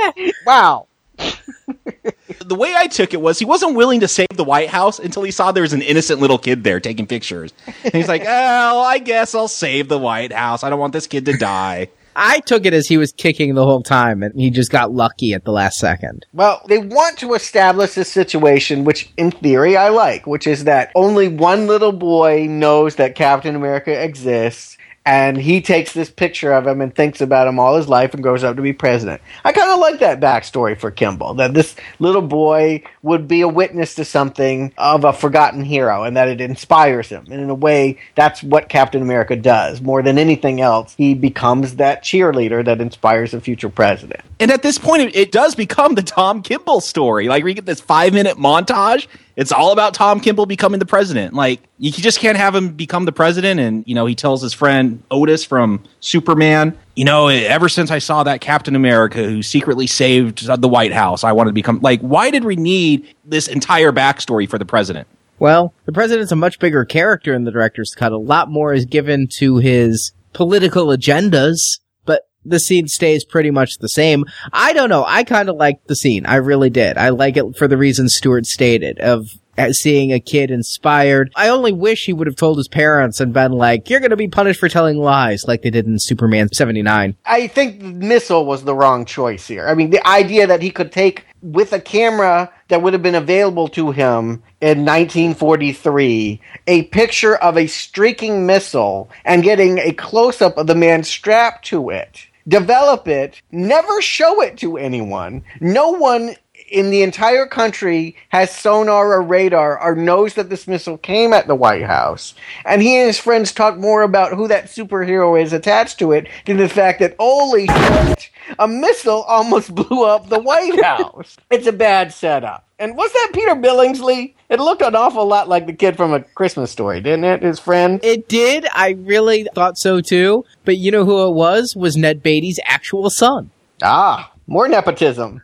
Wow. The way I took it was he wasn't willing to save the White House until he saw there was an innocent little kid there taking pictures. And he's like, oh, I guess I'll save the White House. I don't want this kid to die. I took it as he was kicking the whole time, and he just got lucky at the last second. Well, they want to establish this situation, which in theory I like, which is that only one little boy knows that Captain America exists. And he takes this picture of him and thinks about him all his life and grows up to be president. I kind of like that backstory for Kimball, that this little boy would be a witness to something of a forgotten hero and that it inspires him. And in a way, that's what Captain America does. More than anything else, he becomes that cheerleader that inspires a future president. And at this point, it does become the Tom Kimball story. Like, we get this 5-minute montage. It's all about Tom Kimball becoming the president. Like, you just can't have him become the president. And, you know, he tells his friend Otis from Superman, you know, ever since I saw that Captain America who secretly saved the White House, I wanted to become... Like, why did we need this entire backstory for the president? Well, the president's a much bigger character in the director's cut. A lot more is given to his political agendas, but the scene stays pretty much the same. I don't know. I kind of liked the scene. I really did. I like it for the reasons Stuart stated, of seeing a kid inspired. I only wish he would have told his parents and been like, you're going to be punished for telling lies, like they did in Superman 79. I think the missile was the wrong choice here. I mean, the idea that he could take with a camera that would have been available to him in 1943, a picture of a streaking missile and getting a close-up of the man strapped to it, develop it, never show it to anyone. No one in the entire country has sonar or radar or knows that this missile came at the White House. And he and his friends talk more about who that superhero is attached to it than the fact that, holy shit, a missile almost blew up the White House. It's a bad setup. And was that Peter Billingsley? It looked an awful lot like the kid from A Christmas Story, didn't it, his friend? It did. I really thought so, too. But you know who it was Ned Beatty's actual son. Ah, more nepotism.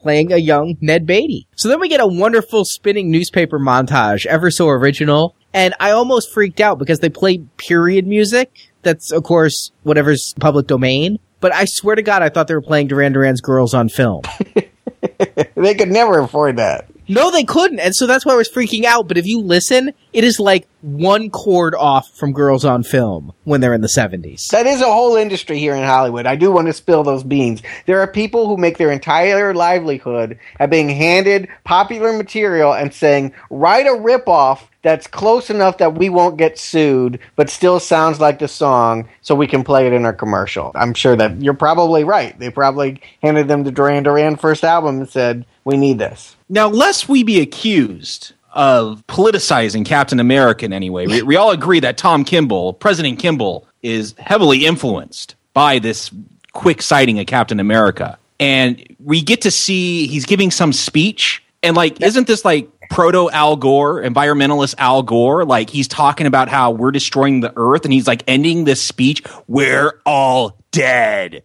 Playing a young Ned Beatty. So then we get a wonderful spinning newspaper montage, ever so original. And I almost freaked out because they play period music. That's, of course, whatever's public domain. But I swear to God, I thought they were playing Duran Duran's Girls on Film. They could never afford that. No, they couldn't. And so that's why I was freaking out. But if you listen, it is like one chord off from Girls on Film when they're in the 70s. That is a whole industry here in Hollywood. I do want to spill those beans. There are people who make their entire livelihood at being handed popular material and saying, write a ripoff that's close enough that we won't get sued, but still sounds like the song so we can play it in our commercial. I'm sure that you're probably right. They probably handed them the Duran Duran first album and said, we need this. Now, lest we be accused of politicizing Captain America in any way, we all agree that Tom Kimball, President Kimball, is heavily influenced by this quick sighting of Captain America. And we get to see he's giving some speech. And, like, isn't this, like, proto-Al Gore, environmentalist Al Gore? Like, he's talking about how we're destroying the Earth, and he's, like, ending this speech, we're all dead.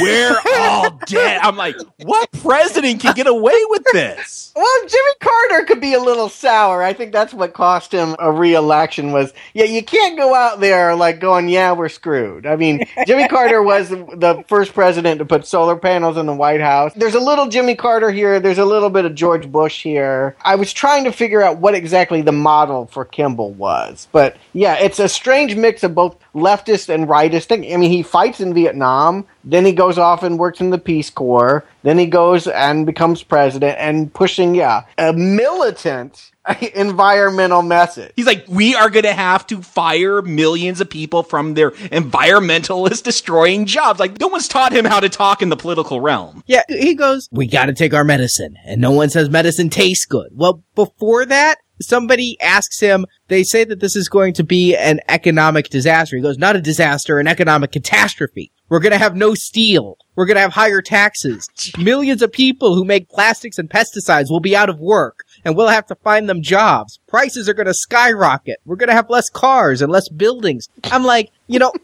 We're all dead. I'm like, what president can get away with this? Well, Jimmy Carter could be a little sour. I think that's what cost him a re-election was, yeah, you can't go out there like going, yeah, we're screwed. I mean, Jimmy Carter was the first president to put solar panels in the White House. There's a little Jimmy Carter here. There's a little bit of George Bush here. I was trying to figure out what exactly the model for Kimball was. But yeah, it's a strange mix of both leftist and rightist thing. I mean, he fights in Vietnam. Then he goes off and works in the Peace Corps. Then he goes and becomes president and pushing, a militant environmental message. He's like, we are going to have to fire millions of people from their environmentalist destroying jobs. Like, no one's taught him how to talk in the political realm. Yeah, he goes, we got to take our medicine. And no one says medicine tastes good. Well, before that, somebody asks him, they say that this is going to be an economic disaster. He goes, not a disaster, an economic catastrophe. We're going to have no steel. We're going to have higher taxes. Millions of people who make plastics and pesticides will be out of work, and we'll have to find them jobs. Prices are going to skyrocket. We're going to have less cars and less buildings. I'm like,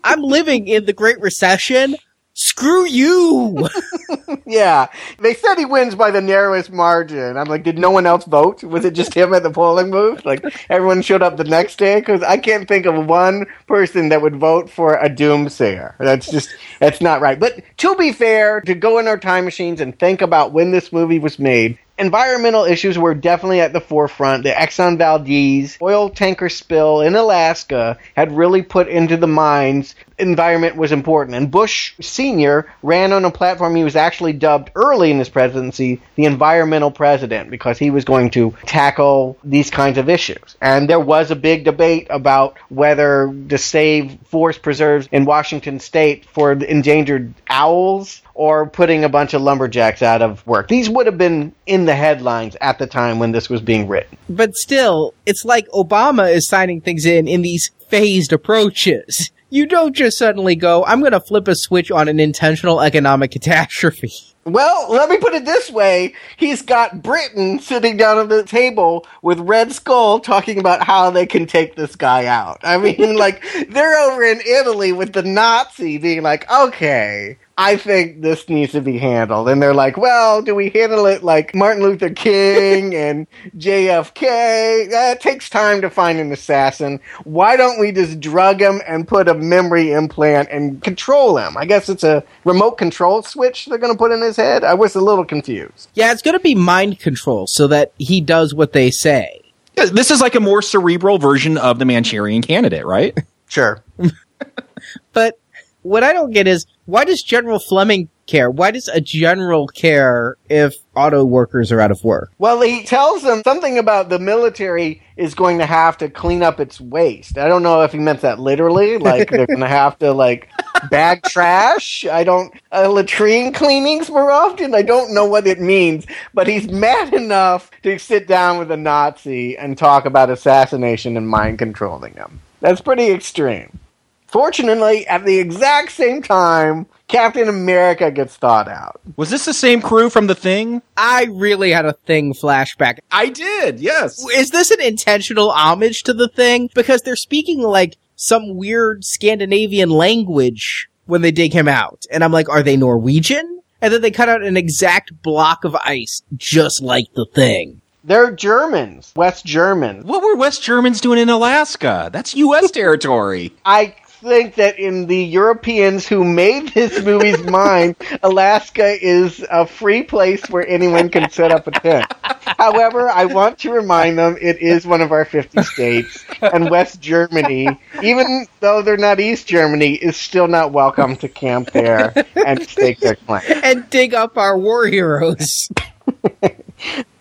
I'm living in the Great Recession. Screw you. Yeah. They said he wins by the narrowest margin. I'm like, did no one else vote? Was it just him at the polling booth? Like, everyone showed up the next day? Because I can't think of one person that would vote for a doomsayer. That's not right. But to be fair, to go in our time machines and think about when this movie was made, environmental issues were definitely at the forefront. The Exxon Valdez oil tanker spill in Alaska had really put into the minds environment was important. And Bush Sr. ran on a platform. He was actually dubbed early in his presidency the environmental president because he was going to tackle these kinds of issues. And there was a big debate about whether to save forest preserves in Washington state for the endangered owls or putting a bunch of lumberjacks out of work. These would have been in the headlines at the time when this was being written. But still, it's like Obama is signing things in these phased approaches. You don't just suddenly go, I'm going to flip a switch on an intentional economic catastrophe. Well, let me put it this way. He's got Britain sitting down at the table with Red Skull talking about how they can take this guy out. I mean, they're over in Italy with the Nazi being like, okay, I think this needs to be handled. And they're like, well, do we handle it like Martin Luther King and JFK? It takes time to find an assassin. Why don't we just drug him and put a memory implant and control him? I guess it's a remote control switch they're going to put in his head. I was a little confused. Yeah, it's going to be mind control so that he does what they say. This is like a more cerebral version of the Manchurian Candidate, right? Sure. But what I don't get is, why does General Fleming care? Why does a general care if auto workers are out of work? Well, he tells them something about the military is going to have to clean up its waste. I don't know if he meant that literally. Like, they're going to have to, bag trash. Latrine cleanings more often. I don't know what it means. But he's mad enough to sit down with a Nazi and talk about assassination and mind controlling him. That's pretty extreme. Fortunately, at the exact same time, Captain America gets thawed out. Was this the same crew from The Thing? I really had a Thing flashback. I did, yes. Is this an intentional homage to The Thing? Because they're speaking like some weird Scandinavian language when they dig him out. And I'm like, are they Norwegian? And then they cut out an exact block of ice, just like The Thing. They're Germans. West Germans. What were West Germans doing in Alaska? That's U.S. territory. I think that in the Europeans who made this movie's mind, Alaska is a free place where anyone can set up a tent. However, I want to remind them it is one of our 50 states, and West Germany, even though they're not East Germany, is still not welcome to camp there and stake their claim. And dig up our war heroes.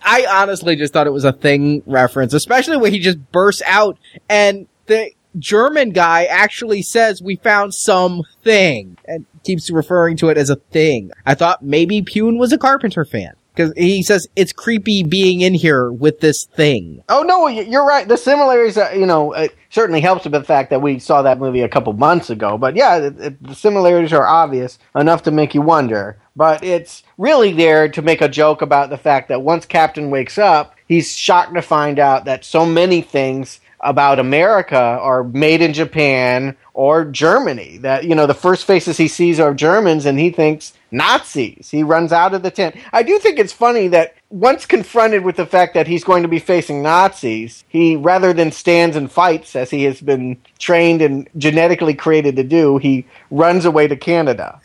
I honestly just thought it was a Thing reference, especially when he just bursts out and the German guy actually says we found something and keeps referring to it as a thing. I thought maybe Pyun was a Carpenter fan because he says it's creepy being in here with this thing. Oh, no, you're right. The similarities, it certainly helps with the fact that we saw that movie a couple months ago. But yeah, the similarities are obvious enough to make you wonder. But it's really there to make a joke about the fact that once Captain wakes up, he's shocked to find out that so many things about America are made in Japan or Germany. That, the first faces he sees are Germans and he thinks Nazis. He runs out of the tent. I do think it's funny that once confronted with the fact that he's going to be facing Nazis, he, rather than stands and fights as he has been trained and genetically created to do, he runs away to Canada.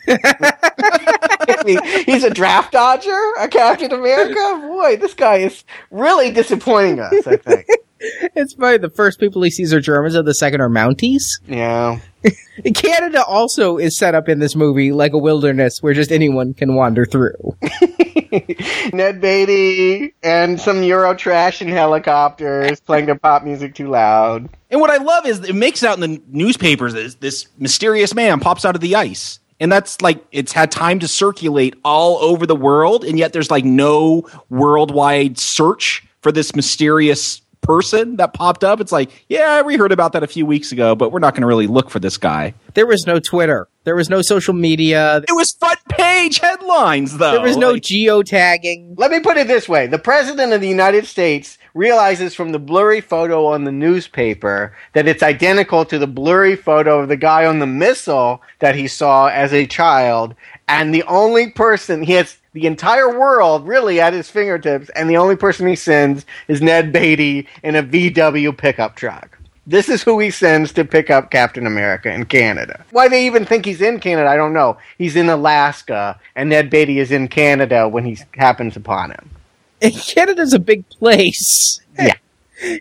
He's a draft dodger, a Captain America? Boy, this guy is really disappointing us, I think. It's probably the first people he sees are Germans and the second are Mounties. Yeah. Canada also is set up in this movie like a wilderness where just anyone can wander through. Ned Beatty and some Euro trash in helicopters playing their pop music too loud. And what I love is it makes out in the newspapers this mysterious man pops out of the ice. And that's like, it's had time to circulate all over the world, and yet there's like no worldwide search for this mysterious person that popped up. It's like, yeah, we heard about that a few weeks ago, but we're not going to really look for this guy. There was no Twitter. There was no social media. It was front page headlines, though. There was no geotagging. Let me put it this way. The president of the United States realizes from the blurry photo on the newspaper that it's identical to the blurry photo of the guy on the missile that he saw as a child, and the only person he has the entire world really at his fingertips, and the only person he sends is Ned Beatty in a VW pickup truck. This is who he sends to pick up Captain America in Canada. Why they even think he's in Canada, I don't know. He's in Alaska, and Ned Beatty is in Canada when he happens upon him. And Canada's a big place. Yeah.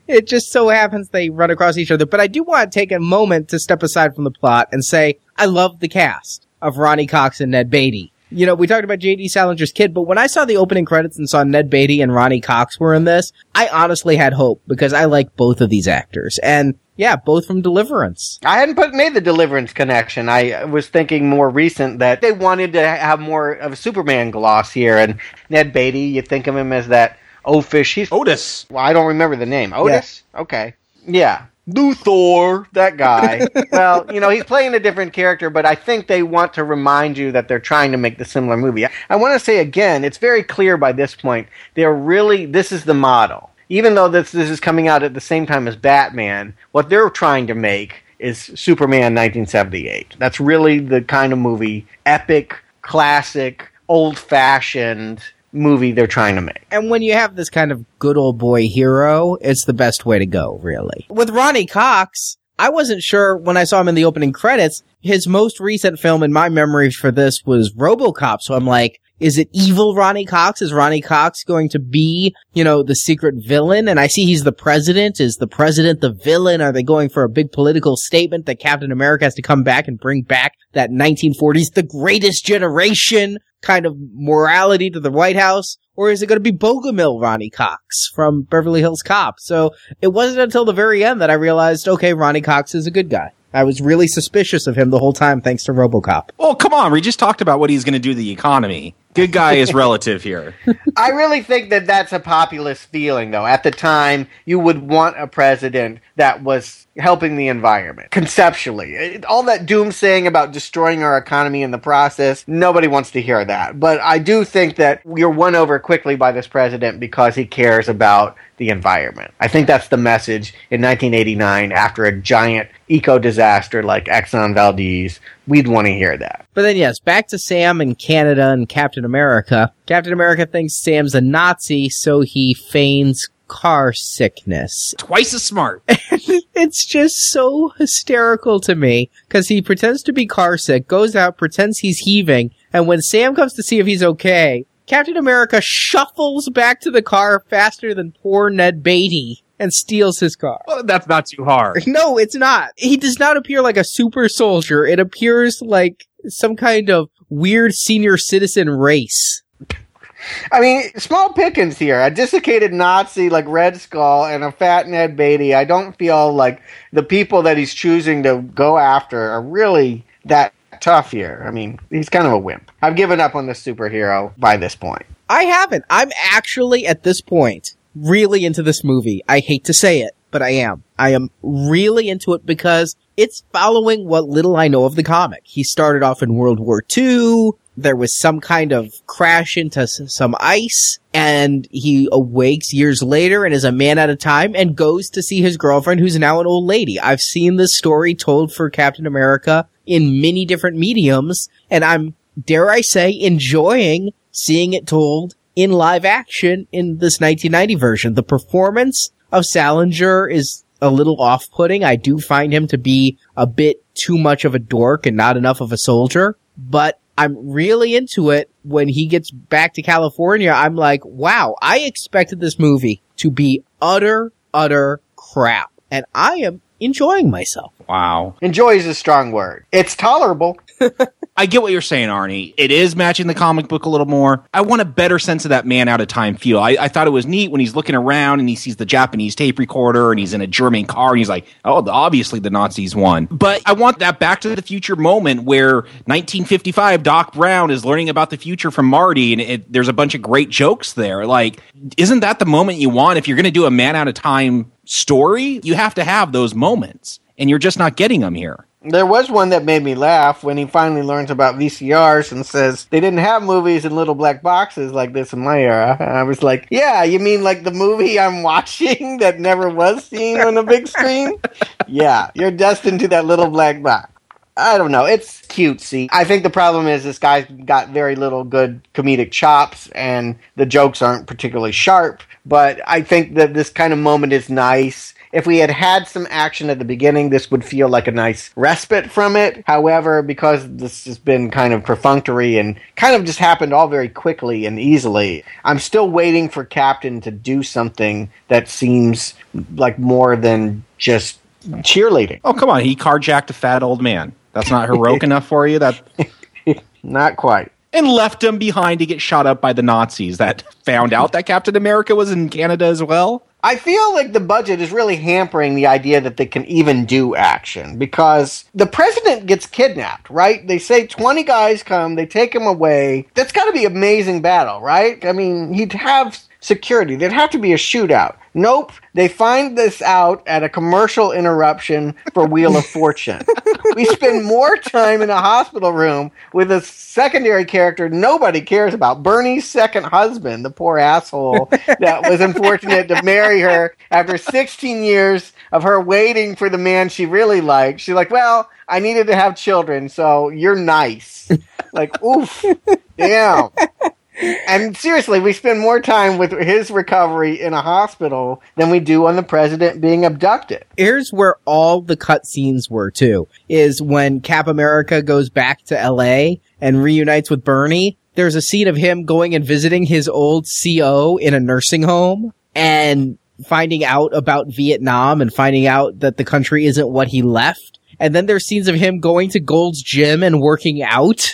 It just so happens they run across each other. But I do want to take a moment to step aside from the plot and say, I love the cast of Ronnie Cox and Ned Beatty. You know, we talked about J.D. Salinger's kid, but when I saw the opening credits and saw Ned Beatty and Ronnie Cox were in this, I honestly had hope because I like both of these actors. And, yeah, both from Deliverance. I hadn't made the Deliverance connection. I was thinking more recent that they wanted to have more of a Superman gloss here. And Ned Beatty, you think of him as that oafish. He's Otis. Well, I don't remember the name. Otis? Yeah. Okay. Yeah. Luthor, that guy. Well, you know, he's playing a different character, but I think they want to remind you that they're trying to make the similar movie. I want to say again, it's very clear by this point, this is the model. Even though this is coming out at the same time as Batman, what they're trying to make is Superman 1978. That's really the kind of movie, epic, classic, old-fashioned movie they're trying to make. And when you have this kind of good old boy hero, it's the best way to go, really. With Ronnie Cox, I wasn't sure when I saw him in the opening credits. His most recent film in my memory for this was RoboCop, so I'm like, is it evil Ronnie Cox? Is Ronnie Cox going to be, you know, the secret villain? And I see he's the president. Is the president the villain? Are they going for a big political statement that Captain America has to come back and bring back that 1940s, the greatest generation kind of morality to the White House? Or is it going to be Bogomil Ronnie Cox from Beverly Hills Cop? So it wasn't until the very end that I realized, okay, Ronnie Cox is a good guy. I was really suspicious of him the whole time, thanks to RoboCop. Well, come on. We just talked about what he's going to do to the economy. Good guy is relative here. I really think that that's a populist feeling, though. At the time, you would want a president that was helping the environment, conceptually. All that doomsaying about destroying our economy in the process, nobody wants to hear that. But I do think that you're won over quickly by this president because he cares about the environment. I think that's the message in 1989 after a giant eco-disaster like Exxon Valdez. We'd want to hear that. But then, yes, back to Sam and Canada and Captain America. Captain America thinks Sam's a Nazi, so he feigns car sickness. Twice as smart. It's just so hysterical to me because he pretends to be car sick, goes out, pretends he's heaving, and when Sam comes to see if he's okay, Captain America shuffles back to the car faster than poor Ned Beatty and steals his car. Well, that's not too hard. No, it's not. He does not appear like a super soldier. It appears like some kind of weird senior citizen race. I mean, small pickings here. A desiccated Nazi like Red Skull and a fat Ned Beatty. I don't feel like the people that he's choosing to go after are really that tough here. I mean, he's kind of a wimp. I've given up on the superhero by this point. I haven't. I'm actually, at this point, really into this movie. I hate to say it, but I am. I am really into it because it's following what little I know of the comic. He started off in World War II. There was some kind of crash into some ice, and he awakes years later and is a man at a time and goes to see his girlfriend, who's now an old lady. I've seen this story told for Captain America in many different mediums, and I'm, dare I say, enjoying seeing it told in live action in this 1990 version. The performance of Salinger is a little off-putting. I do find him to be a bit too much of a dork and not enough of a soldier, but I'm really into it. When he gets back to California, I'm like, wow, I expected this movie to be utter crap. And I am enjoying myself. Wow. Enjoy is a strong word. It's tolerable. I get what you're saying, Arnie. It is matching the comic book a little more. I want a better sense of that man out of time feel. I thought it was neat when he's looking around and he sees the Japanese tape recorder and he's in a German car and he's like, oh, obviously the Nazis won. But I want that Back to the Future moment where 1955 Doc Brown is learning about the future from Marty, and there's a bunch of great jokes there. Like, isn't that the moment you want? If you're going to do a man out of time story, you have to have those moments, and you're just not getting them here. There was one that made me laugh when he finally learns about VCRs and says, they didn't have movies in little black boxes like this in my era. And I was like, yeah, you mean like the movie I'm watching that never was seen on a big screen? Yeah, you're destined to that little black box. I don't know. It's cutesy. I think the problem is this guy's got very little good comedic chops and the jokes aren't particularly sharp. But I think that this kind of moment is nice. If we had some action at the beginning, this would feel like a nice respite from it. However, because this has been kind of perfunctory and kind of just happened all very quickly and easily, I'm still waiting for Captain to do something that seems like more than just cheerleading. Oh, come on. He carjacked a fat old man. That's not heroic enough for you? Not quite. And left him behind to get shot up by the Nazis that found out that Captain America was in Canada as well. I feel like the budget is really hampering the idea that they can even do action, because the president gets kidnapped, right? They say 20 guys come, they take him away. That's got to be an amazing battle, right? I mean, he'd have security. There'd have to be a shootout. Nope. They find this out at a commercial interruption for Wheel of Fortune. We spend more time in a hospital room with a secondary character nobody cares about, Bernie's second husband, the poor asshole that was unfortunate to marry her after 16 years of her waiting for the man she really liked. She's like, well, I needed to have children, so you're nice. Like, oof, damn. And seriously, we spend more time with his recovery in a hospital than we do on the president being abducted. Here's where all the cutscenes were, too, is when Cap America goes back to L.A. and reunites with Bernie. There's a scene of him going and visiting his old CO in a nursing home and finding out about Vietnam and finding out that the country isn't what he left. And then there's scenes of him going to Gold's Gym and working out.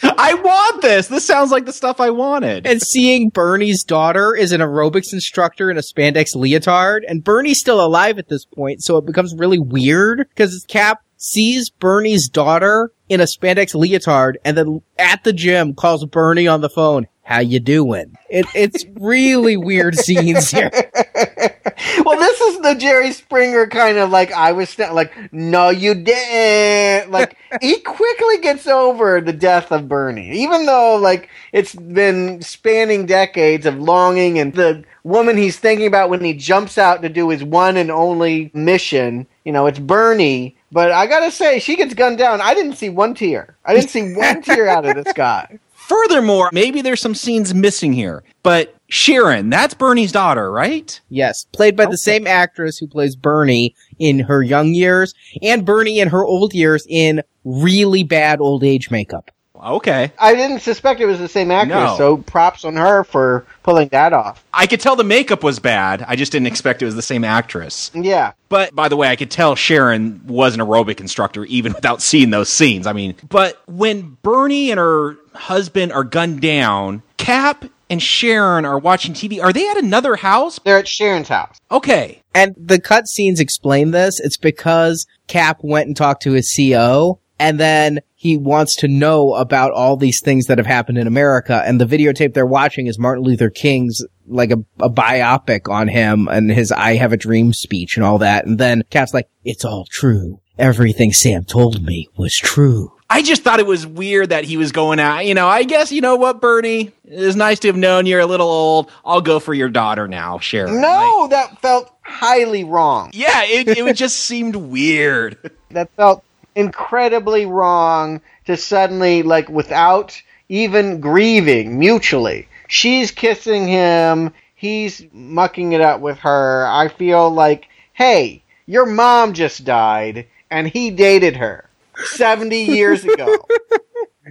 I want this. This sounds like the stuff I wanted. And seeing Bernie's daughter is an aerobics instructor in a spandex leotard. And Bernie's still alive at this point, so it becomes really weird because Cap sees Bernie's daughter in a spandex leotard and then at the gym calls Bernie on the phone. How you doing? It's really weird scenes here. Well, this is the Jerry Springer kind of like, I was like, no, you didn't. Like, he quickly gets over the death of Bernie, even though, like, it's been spanning decades of longing, and the woman he's thinking about when he jumps out to do his one and only mission, you know, it's Bernie. But I got to say, she gets gunned down. I didn't see one tear. I didn't see one tear out of this guy. Furthermore, maybe there's some scenes missing here, but Sharon, that's Bernie's daughter, right? Yes, played by the same actress who plays Bernie in her young years and Bernie in her old years in really bad old age makeup. Okay. I didn't suspect it was the same actress, so props on her for pulling that off. I could tell the makeup was bad. I just didn't expect it was the same actress. Yeah. But, by the way, I could tell Sharon was an aerobic instructor even without seeing those scenes. I mean, but when Bernie and her husband are gunned down, Cap and Sharon are watching TV. Are they at another house? They're at Sharon's house. Okay. And the cutscenes explain this. It's because Cap went and talked to his CO, and then he wants to know about all these things that have happened in America. And the videotape they're watching is Martin Luther King's, like, a biopic on him and his I Have a Dream speech and all that. And then Cap's like, it's all true. Everything Sam told me was true. I just thought it was weird that he was going out. You know, I guess, you know what, Bernie? It's nice to have known you're a little old. I'll go for your daughter now, Sharon. No, like, that felt highly wrong. Yeah, it just seemed weird. That felt incredibly wrong to suddenly, like, without even grieving mutually. She's kissing him. He's mucking it up with her. I feel like, hey, your mom just died, and he dated her 70 years ago.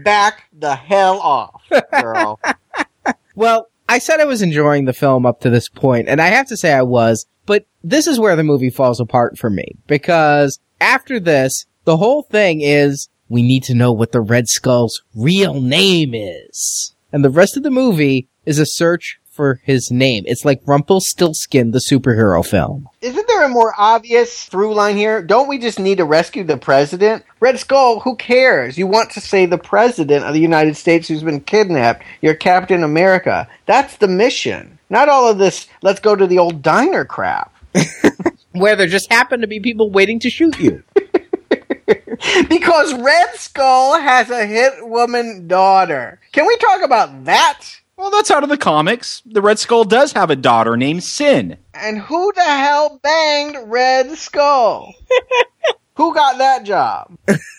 Back the hell off, girl. Well, I said I was enjoying the film up to this point, and I have to say I was. But this is where the movie falls apart for me, because after this, the whole thing is, we need to know what the Red Skull's real name is. And the rest of the movie is a search for his name. It's like Rumpelstiltskin, the superhero film. Isn't there a more obvious through line here? Don't we just need to rescue the president? Red Skull, who cares? You want to say the president of the United States who's been kidnapped. You're Captain America. That's the mission. Not all of this, let's go to the old diner crap. Where there just happen to be people waiting to shoot you. Because Red Skull has a hit woman daughter. Can we talk about that? Well, that's out of the comics. The Red Skull does have a daughter named Sin. And who the hell banged Red Skull? Who got that job?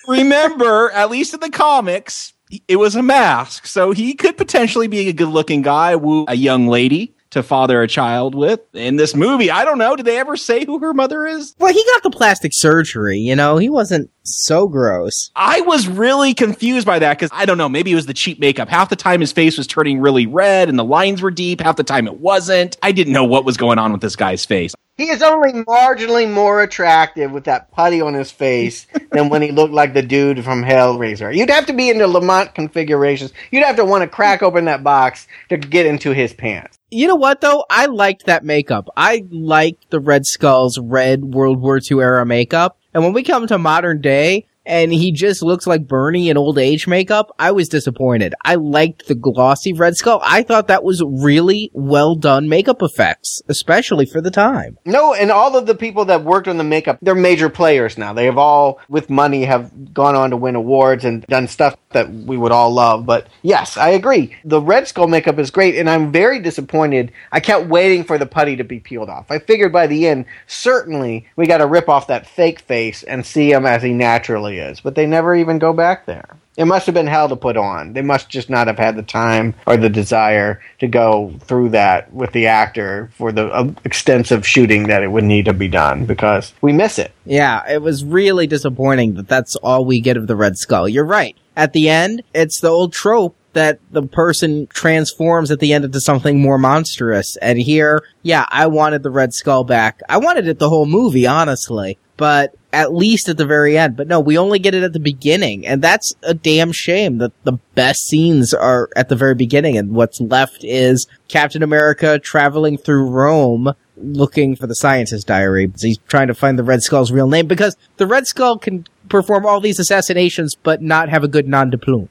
Remember, at least in the comics, it was a mask. So he could potentially be a good-looking guy, woo a young lady to father a child with. In this movie, I don't know, did they ever say who her mother is? Well, he got the plastic surgery, you know? He wasn't so gross. I was really confused by that, because, I don't know, maybe it was the cheap makeup. Half the time his face was turning really red, and the lines were deep. Half the time it wasn't. I didn't know what was going on with this guy's face. He is only marginally more attractive with that putty on his face than when he looked like the dude from Hellraiser. You'd have to be into Lamont configurations. You'd have to want to crack open that box to get into his pants. You know what, though? I liked that makeup. I liked the Red Skull's red World War II era makeup. And when we come to modern day and he just looks like Bernie in old age makeup, I was disappointed. I liked the glossy Red Skull. I thought that was really well done makeup effects, especially for the time. No, and all of the people that worked on the makeup, they're major players now. They have all, with money, have gone on to win awards and done stuff that we would all love. But yes, I agree. The Red Skull makeup is great, and I'm very disappointed. I kept waiting for the putty to be peeled off. I figured by the end, certainly we got to rip off that fake face and see him as he naturally is. But they never even go back there. It must have been hell to put on. They must just not have had the time or the desire to go through that with the actor for the extensive shooting that it would need to be done, because we miss it. Yeah, it was really disappointing that that's all we get of the Red Skull. You're right. At the end, it's the old trope that the person transforms at the end into something more monstrous. And here, yeah, I wanted the Red Skull back. I wanted it the whole movie, honestly. But at least at the very end. But no, we only get it at the beginning. And that's a damn shame that the best scenes are at the very beginning. And what's left is Captain America traveling through Rome looking for the scientist's diary. He's trying to find the Red Skull's real name, because the Red Skull can perform all these assassinations but not have a good nom de plume.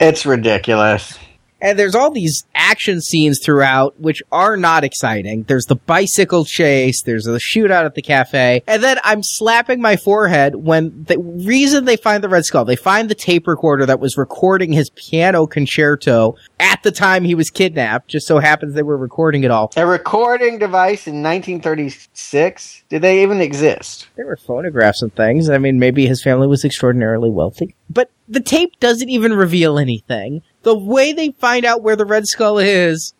It's ridiculous. And there's all these action scenes throughout which are not exciting. There's the bicycle chase, there's the shootout at the cafe, and then I'm slapping my forehead when the reason they find the Red Skull, they find the tape recorder that was recording his piano concerto at the time he was kidnapped. Just so happens they were recording it all. A recording device in 1936? Did they even exist? There were phonographs and things. I mean, maybe his family was extraordinarily wealthy. But the tape doesn't even reveal anything. The way they find out where the Red Skull is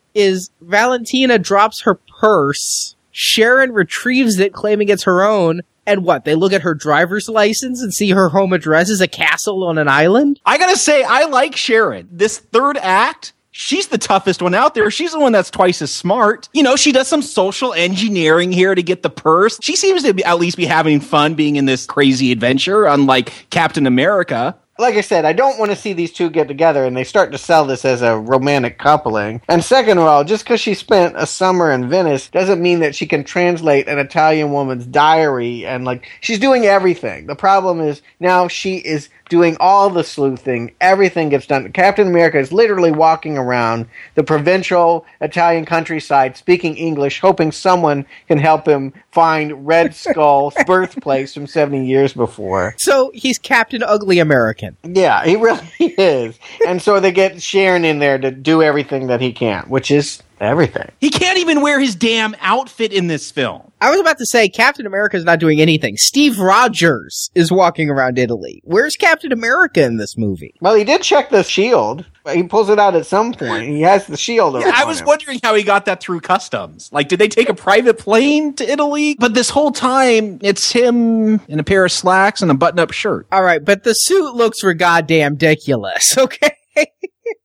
Valentina drops her purse, Sharon retrieves it, claiming it's her own, and what, they look at her driver's license and see her home address is a castle on an island? I gotta say, I like Sharon. This third act, she's the toughest one out there. She's the one that's twice as smart. You know, she does some social engineering here to get the purse. She seems to at least be having fun being in this crazy adventure, unlike Captain America. Like I said, I don't want to see these two get together and they start to sell this as a romantic coupling. And second of all, just because she spent a summer in Venice doesn't mean that she can translate an Italian woman's diary, and like, she's doing everything. The problem is now she is doing all the sleuthing. Everything gets done. Captain America is literally walking around the provincial Italian countryside speaking English, hoping someone can help him find Red Skull's birthplace from 70 years before. So he's Captain Ugly American. Yeah, he really is. And so they get Sharon in there to do everything that he can, which is everything. He can't even wear his damn outfit in this film. I was about to say, Captain America is not doing anything. Steve Rogers is walking around Italy. Where's Captain America in this movie? Well, he did check the shield. He pulls it out at some point. He has the shield over. Yeah, I was wondering how he got that through customs. Like, did they take a private plane to Italy? But this whole time, it's him in a pair of slacks and a button-up shirt. All right, but the suit looks for goddamn ridiculous, okay?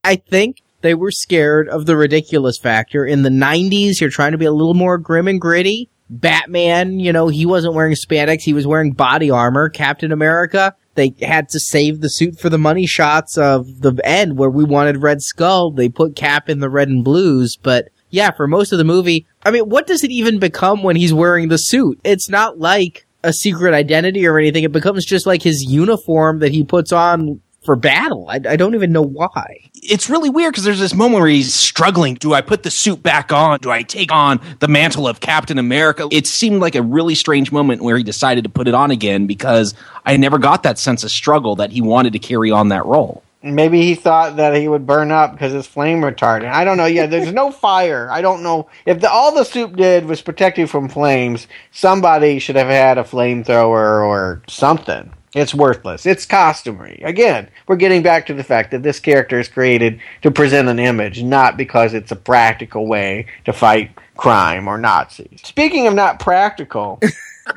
I think They were scared of the ridiculous factor. In the 90s, you're trying to be a little more grim and gritty. Batman, you know, he wasn't wearing spandex. He was wearing body armor. Captain America, they had to save the suit for the money shots of the end where we wanted Red Skull. They put Cap in the red and blues. But yeah, for most of the movie, I mean, what does it even become when he's wearing the suit? It's not like a secret identity or anything. It becomes just like his uniform that he puts on for battle. I don't even know why. It's really weird because there's this moment where he's struggling. Do I put the suit back on? Do I take on the mantle of Captain America? It seemed like a really strange moment where he decided to put it on again because I never got that sense of struggle that he wanted to carry on that role. Maybe he thought that he would burn up because it's flame retardant. I don't know. Yeah, there's no fire. I don't know. If all the soup did was protect you from flames, somebody should have had a flamethrower or something. It's worthless. It's costumery. Again, we're getting back to the fact that this character is created to present an image, not because it's a practical way to fight crime or Nazis. Speaking of not practical,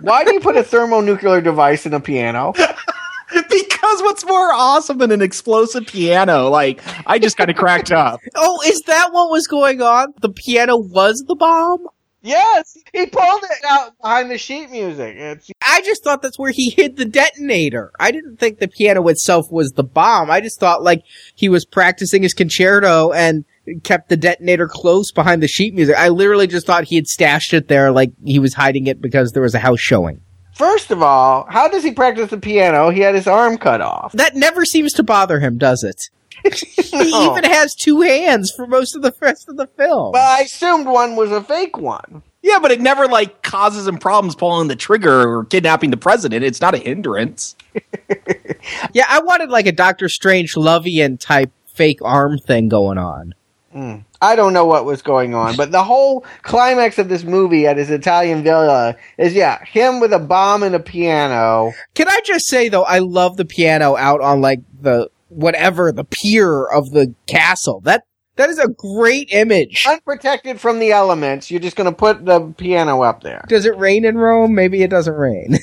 why do you put a thermonuclear device in a piano? Because what's more awesome than an explosive piano? Like, I just kind of cracked up. Oh, is that what was going on? The piano was the bomb? Yes! He pulled it out behind the sheet music. I just thought that's where he hid the detonator. I didn't think the piano itself was the bomb. I just thought, like, he was practicing his concerto and kept the detonator close behind the sheet music. I literally just thought he had stashed it there like he was hiding it because there was a house showing. First of all, how does he practice the piano? He had his arm cut off. That never seems to bother him, does it? No. He even has two hands for most of the rest of the film. Well, I assumed one was a fake one. Yeah, but it never, like, causes him problems pulling the trigger or kidnapping the president. It's not a hindrance. Yeah, I wanted, like, a Doctor Strange Lovian-type fake arm thing going on. Mm. I don't know what was going on, but the whole climax of this movie at his Italian villa is, yeah, him with a bomb and a piano. Can I just say, though, I love the piano out on, like, the pier of the castle. That is a great image. Unprotected from the elements, you're just going to put the piano up there. Does it rain in Rome? Maybe it doesn't rain.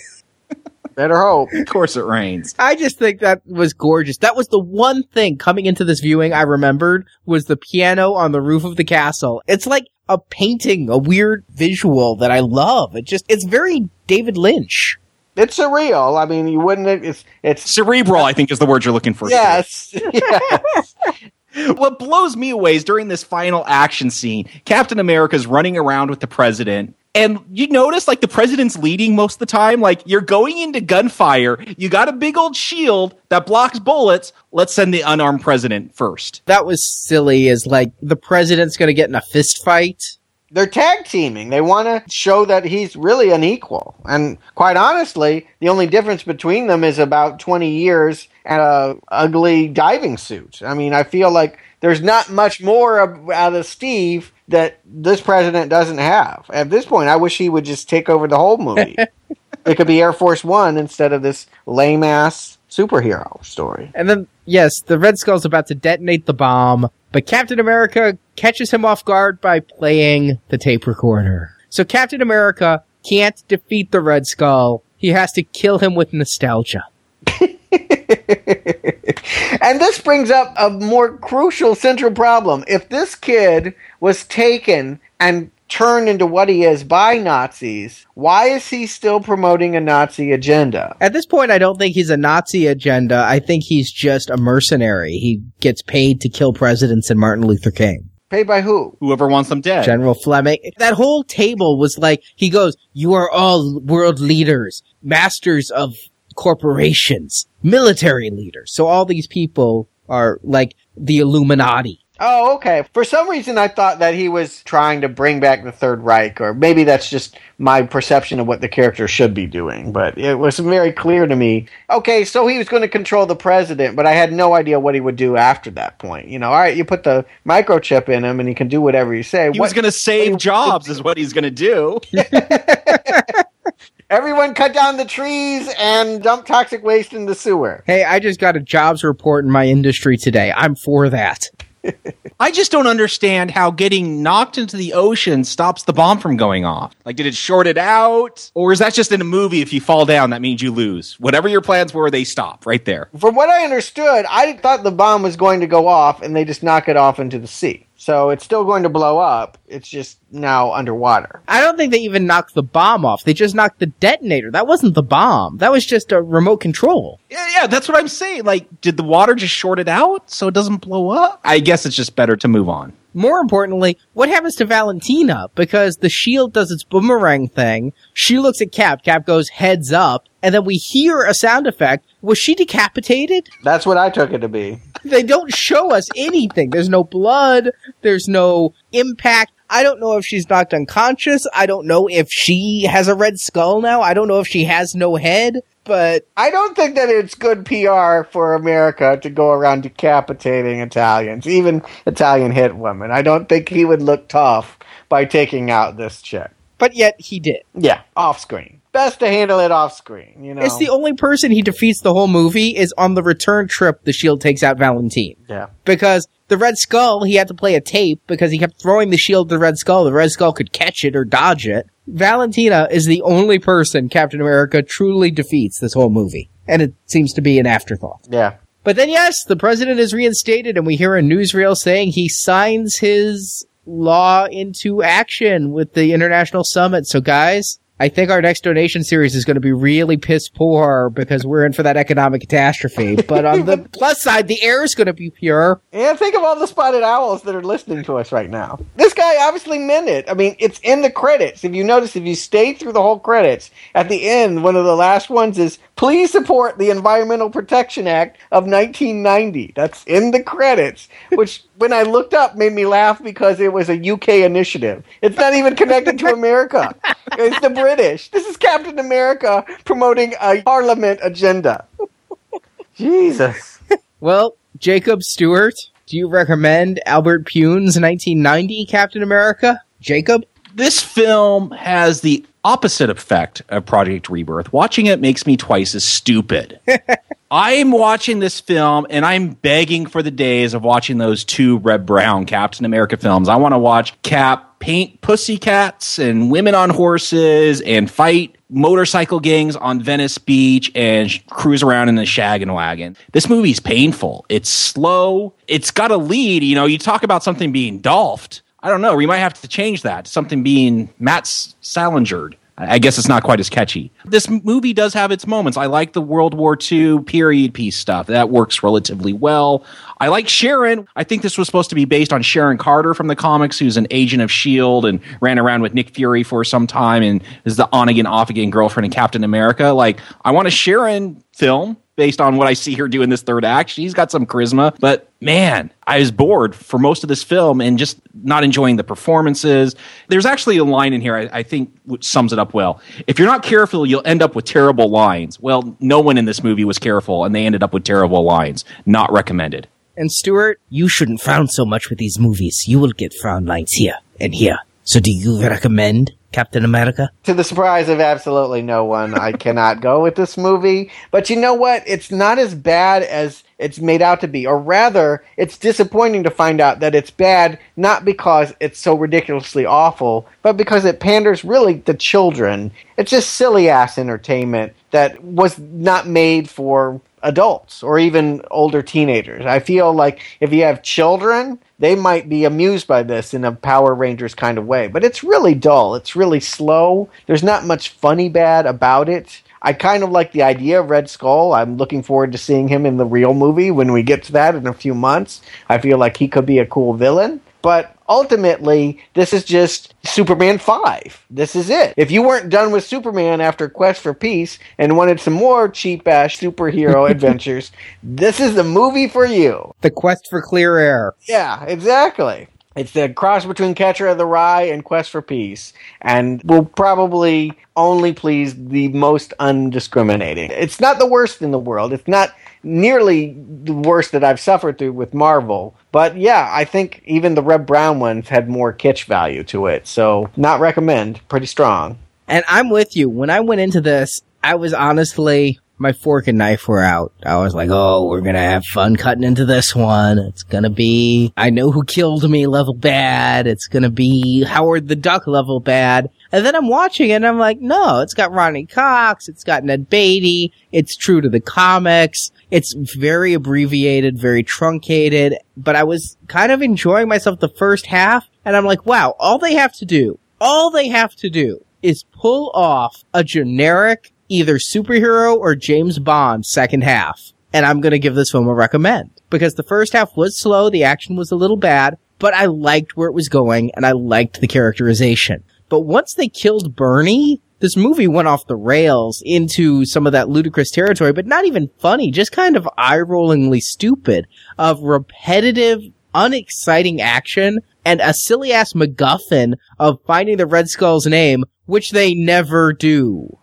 Better hope. Of course it rains. I just think that was gorgeous. That was the one thing coming into this viewing I remembered was the piano on the roof of the castle. It's like a painting, a weird visual that I love. It's very David Lynch. It's surreal. I mean, you wouldn't... It's cerebral, I think, is the word you're looking for. Yes. Yes. What blows me away is during this final action scene, Captain America's running around with the president. And you notice, like, the president's leading most of the time. Like, you're going into gunfire. You got a big old shield that blocks bullets. Let's send the unarmed president first. That was silly. Is like, the president's going to get in a fist fight. They're tag teaming. They want to show that he's really an equal. And quite honestly, the only difference between them is about 20 years and an ugly diving suit. I mean, I feel like there's not much more out of Steve that this president doesn't have. At this point, I wish he would just take over the whole movie. It could be Air Force One instead of this lame-ass superhero story. And then, yes, the Red Skull's about to detonate the bomb, but Captain America catches him off guard by playing the tape recorder. So Captain America can't defeat the Red Skull. He has to kill him with nostalgia. And this brings up a more crucial central problem. If this kid was taken and turned into what he is by Nazis, why is he still promoting a Nazi agenda? At this point, I don't think he's a Nazi agenda. I think he's just a mercenary. He gets paid to kill presidents and Martin Luther King. Paid by who? Whoever wants them dead. General Fleming. That whole table was like, he goes, you are all world leaders, masters of corporations, military leaders. So all these people are like the Illuminati. Oh, okay. For some reason, I thought that he was trying to bring back the Third Reich, or maybe that's just my perception of what the character should be doing, but it was very clear to me. Okay, so he was going to control the president, but I had no idea what he would do after that point. You know, all right, you put the microchip in him, and he can do whatever you say. He was going to save jobs is what he's going to do. Everyone cut down the trees and dump toxic waste in the sewer. Hey, I just got a jobs report in my industry today. I'm for that. I just don't understand how getting knocked into the ocean stops the bomb from going off. Like, did it short it out? Or is that just in a movie, if you fall down, that means you lose? Whatever your plans were, they stop right there. From what I understood, I thought the bomb was going to go off, and they just knock it off into the sea. So it's still going to blow up. It's just now underwater. I don't think they even knocked the bomb off. They just knocked the detonator. That wasn't the bomb. That was just a remote control. Yeah, that's what I'm saying. Like, did the water just short it out so it doesn't blow up? I guess it's just better to move on. More importantly, what happens to Valentina? Because the shield does its boomerang thing. She looks at Cap. Cap goes, heads up. And then we hear a sound effect. Was she decapitated? That's what I took it to be. They don't show us anything. There's no blood. There's no impact. I don't know if she's knocked unconscious. I don't know if she has a red skull now. I don't know if she has no head. But I don't think that it's good PR for America to go around decapitating Italians, even Italian hit women. I don't think he would look tough by taking out this chick. But yet he did. Yeah, off screen. Best to handle it off screen, you know. It's the only person he defeats the whole movie is on the return trip the shield takes out Valentine. Yeah. Because the Red Skull, he had to play a tape because he kept throwing the shield to the Red Skull. The Red Skull could catch it or dodge it. Valentina is the only person Captain America truly defeats this whole movie. And it seems to be an afterthought. Yeah. But then, yes, the president is reinstated and we hear a newsreel saying he signs his law into action with the international summit. So, guys, I think our next donation series is going to be really piss poor because we're in for that economic catastrophe. But on the plus side, the air is going to be pure. And think of all the spotted owls that are listening to us right now. This guy obviously meant it. I mean, it's in the credits. If you notice, if you stay through the whole credits, at the end, one of the last ones is, please support the Environmental Protection Act of 1990. That's in the credits, which when I looked up made me laugh because it was a UK initiative. It's not even connected to America. It's the British. This is Captain America promoting a parliament agenda. Jesus. Well, Jacob Stewart, do you recommend Albert Pyun's 1990 Captain America? Jacob? This film has the opposite effect of Project Rebirth. Watching it makes me twice as stupid. I'm watching this film, and I'm begging for the days of watching those two Reb Brown Captain America films. I want to watch Cap paint pussycats and women on horses and fight motorcycle gangs on Venice Beach and cruise around in the shaggin' wagon. This movie's painful. It's slow. It's got a lead. You know, you talk about something being dolphed. I don't know. We might have to change that to something being Matt Salingered. I guess it's not quite as catchy. This movie does have its moments. I like the World War II period piece stuff. That works relatively well. I like Sharon. I think this was supposed to be based on Sharon Carter from the comics, who's an agent of S.H.I.E.L.D. and ran around with Nick Fury for some time and is the on-again, off-again girlfriend in Captain America. Like, I want a Sharon film based on what I see her do in this third act. She's got some charisma, but man, I was bored for most of this film and just not enjoying the performances. There's actually a line in here I think which sums it up well. If you're not careful, you'll end up with terrible lines. Well, no one in this movie was careful, and they ended up with terrible lines. Not recommended. And Stuart, you shouldn't frown so much with these movies. You will get frown lines here and here. So do you recommend Captain America? To the surprise of absolutely no one, I cannot go with this movie. But you know what? It's not as bad as it's made out to be. Or rather, it's disappointing to find out that it's bad, not because it's so ridiculously awful, but because it panders really to children. It's just silly-ass entertainment that was not made for adults or even older teenagers. I feel like if you have children, they might be amused by this in a Power Rangers kind of way. But it's really dull. It's really slow. There's not much funny bad about it. I kind of like the idea of Red Skull. I'm looking forward to seeing him in the real movie when we get to that in a few months. I feel like he could be a cool villain. But ultimately, this is just Superman 5. This is it. If you weren't done with Superman after Quest for Peace and wanted some more cheap-ass superhero adventures, this is the movie for you. The Quest for Clear Air. Yeah, exactly. It's the cross between Catcher in the Rye and Quest for Peace, and will probably only please the most undiscriminating. It's not the worst in the world. It's not nearly the worst that I've suffered through with Marvel. But yeah, I think even the Reb Brown ones had more kitsch value to it. So not recommend. Pretty strong. And I'm with you. When I went into this, I was honestly my fork and knife were out. I was like, oh, we're going to have fun cutting into this one. It's going to be I Know Who Killed Me level bad. It's going to be Howard the Duck level bad. And then I'm watching it and I'm like, no, it's got Ronnie Cox. It's got Ned Beatty. It's true to the comics. It's very abbreviated, very truncated. But I was kind of enjoying myself the first half. And I'm like, wow, all they have to do is pull off a generic either superhero or James Bond second half. And I'm going to give this film a recommend. Because the first half was slow, the action was a little bad, but I liked where it was going and I liked the characterization. But once they killed Bernie, this movie went off the rails into some of that ludicrous territory, but not even funny, just kind of eye-rollingly stupid, of repetitive, unexciting action and a silly-ass MacGuffin of finding the Red Skull's name, which they never do.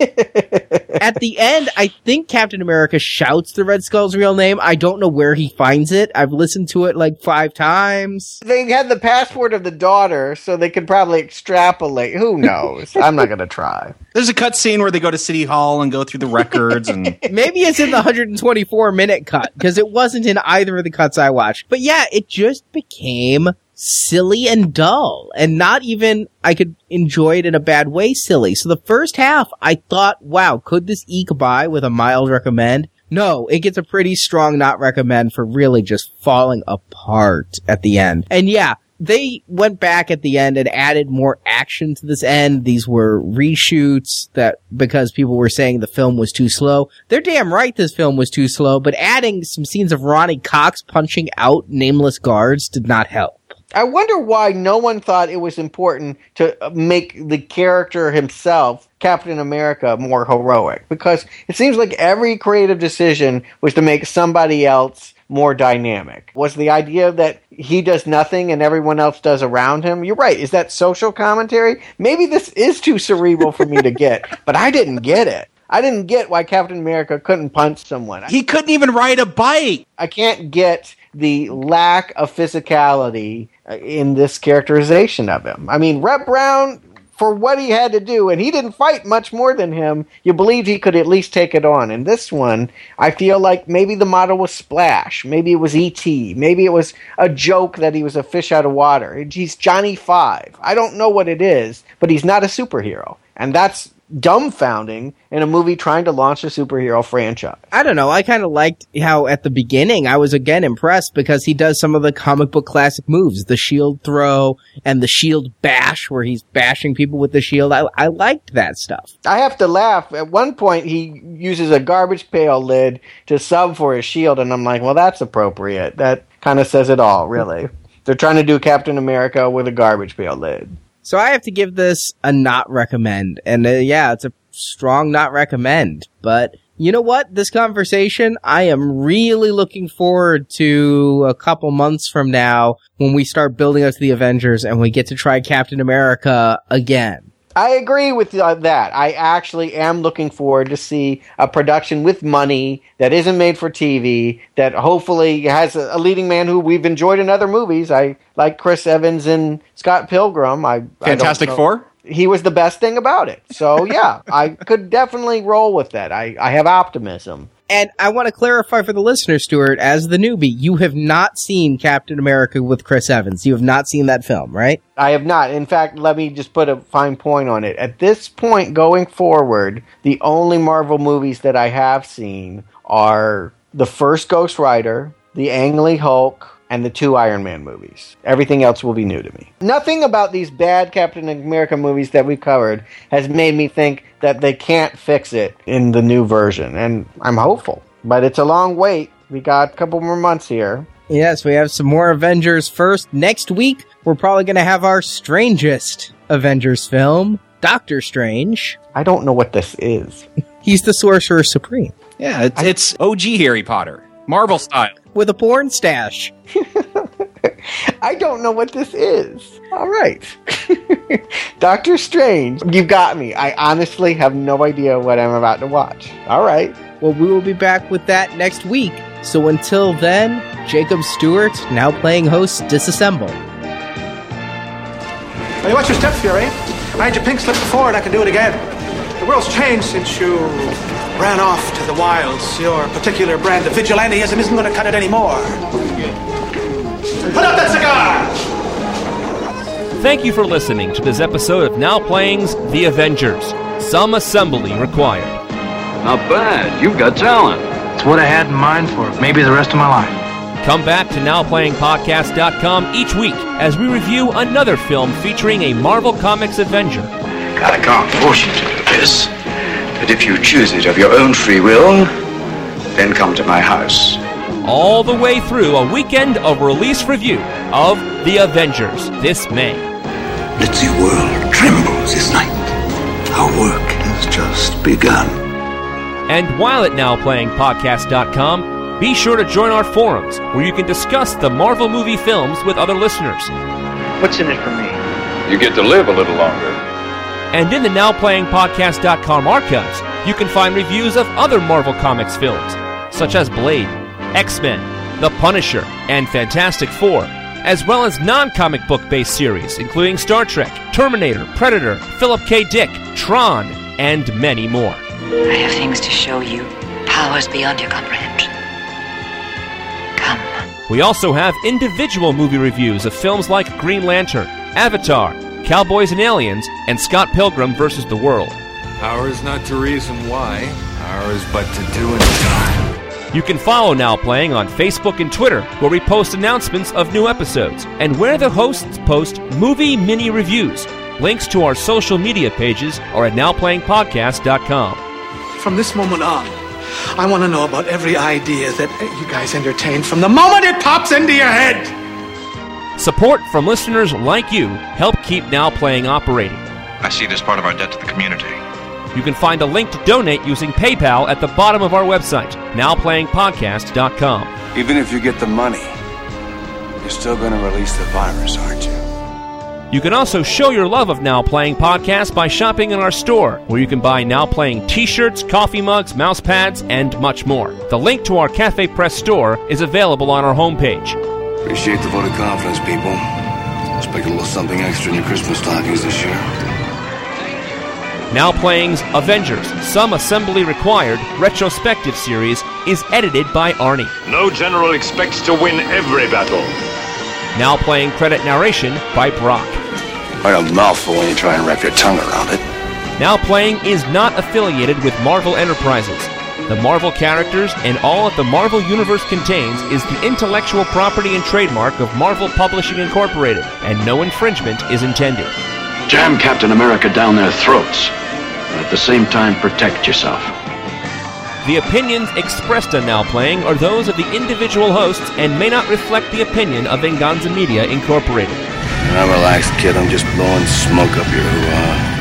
At the end, I think Captain America shouts the Red Skull's real name. I don't know where he finds it. I've listened to it like 5 times. They had the password of the daughter, so they could probably extrapolate. Who knows? I'm not going to try. There's a cut scene where they go to City Hall and go through the records. And maybe it's in the 124-minute cut, because it wasn't in either of the cuts I watched. But yeah, it just became silly and dull, and not even I could enjoy it in a bad way silly. So the first half, I thought, wow, could this eke by with a mild recommend? No, it gets a pretty strong not recommend for really just falling apart at the end. And yeah, they went back at the end and added more action to this end. These were reshoots that because people were saying the film was too slow. They're damn right this film was too slow, but adding some scenes of Ronnie Cox punching out nameless guards did not help. I wonder why no one thought it was important to make the character himself, Captain America, more heroic. Because it seems like every creative decision was to make somebody else more dynamic. Was the idea that he does nothing and everyone else does around him? You're right. Is that social commentary? Maybe this is too cerebral for me to get, but I didn't get it. I didn't get why Captain America couldn't punch someone. He couldn't even ride a bike. I can't get the lack of physicality in this characterization of him. I mean, Reb Brown, for what he had to do, and he didn't fight much more than him, you believed he could at least take it on. In this one, I feel like maybe the model was Splash. Maybe it was E.T. Maybe it was a joke that he was a fish out of water. He's Johnny Five. I don't know what it is, but he's not a superhero. And that's dumbfounding in a movie trying to launch a superhero franchise. I don't know. I kind of liked how at the beginning I was again impressed because he does some of the comic book classic moves, the shield throw and the shield bash where he's bashing people with the shield. I liked that stuff. I have to laugh. At one point he uses a garbage pail lid to sub for his shield and I'm like, well, that's appropriate. That kind of says it all, really. They're trying to do Captain America with a garbage pail lid. So I have to give this a not recommend. And yeah, it's a strong not recommend. But you know what? This conversation, I am really looking forward to a couple months from now when we start building up to the Avengers and we get to try Captain America again. I agree with that. I actually am looking forward to see a production with money that isn't made for TV, that hopefully has a leading man who we've enjoyed in other movies. I like Chris Evans and Scott Pilgrim. Fantastic Four? He was the best thing about it. So, yeah, I could definitely roll with that. I have optimism. And I want to clarify for the listener, Stuart, as the newbie, you have not seen Captain America with Chris Evans. You have not seen that film, right? I have not. In fact, let me just put a fine point on it. At this point going forward, the only Marvel movies that I have seen are the first Ghost Rider, the Ang Lee Hulk, and the 2 Iron Man movies. Everything else will be new to me. Nothing about these bad Captain America movies that we've covered has made me think that they can't fix it in the new version. And I'm hopeful. But it's a long wait. We got a couple more months here. Yes, we have some more Avengers first. Next week, we're probably going to have our strangest Avengers film, Doctor Strange. I don't know what this is. He's the Sorcerer Supreme. Yeah, it's OG Harry Potter. Marvel style. With a porn stash. I don't know what this is. All right. Doctor Strange. You got me. I honestly have no idea what I'm about to watch. All right. Well, we will be back with that next week. So until then, Jacob Stewart, now playing host, disassemble. Well, you watch your steps, Fury. I had your pink slip before and I can do it again. world's changed since you ran off to the wilds. Your particular brand of vigilantism isn't going to cut it anymore. Put up that cigar! Thank you for listening to this episode of Now Playing's The Avengers. Some assembly required. Not bad. You've got talent. It's what I had in mind for maybe the rest of my life. Come back to NowPlayingPodcast.com each week as we review another film featuring a Marvel Comics Avenger. I can't force you to do this, but if you choose it of your own free will, then come to my house. All the way through a weekend of release review of The Avengers this May. Let the world tremble this night. Our work has just begun. And while at NowPlayingPodcast.com, be sure to join our forums where you can discuss the Marvel movie films with other listeners. What's in it for me? You get to live a little longer. And in the NowPlayingPodcast.com archives, you can find reviews of other Marvel Comics films, such as Blade, X-Men, The Punisher, and Fantastic Four, as well as non-comic book-based series, including Star Trek, Terminator, Predator, Philip K. Dick, Tron, and many more. I have things to show you, powers beyond your comprehension. Come. We also have individual movie reviews of films like Green Lantern, Avatar, Cowboys and Aliens, and Scott Pilgrim vs. the World. Ours not to reason why, ours but to do and die. You can follow Now Playing on Facebook and Twitter, where we post announcements of new episodes, and where the hosts post movie mini-reviews. Links to our social media pages are at NowPlayingPodcast.com. From this moment on, I want to know about every idea that you guys entertain from the moment it pops into your head. Support from listeners like you help keep Now Playing operating. I see it as part of our debt to the community. You can find a link to donate using PayPal at the bottom of our website, NowPlayingPodcast.com. Even if you get the money, you're still going to release the virus, aren't you? You can also show your love of Now Playing Podcast by shopping in our store, where you can buy Now Playing t-shirts, coffee mugs, mouse pads, and much more. The link to our Cafe Press store is available on our homepage. Appreciate the vote of confidence, people. Expect a little something extra in your Christmas stockings this year. Now Playing's Avengers, Some Assembly Required retrospective series is edited by Arnie. No general expects to win every battle. Now Playing credit narration by Brock. Quite a mouthful when you try and wrap your tongue around it. Now Playing is not affiliated with Marvel Enterprises. The Marvel characters and all that the Marvel Universe contains is the intellectual property and trademark of Marvel Publishing Incorporated, and no infringement is intended. Jam Captain America down their throats, and at the same time protect yourself. The opinions expressed on Now Playing are those of the individual hosts and may not reflect the opinion of Venganza Media Incorporated. Now relax, kid. I'm just blowing smoke up your hoo-ha.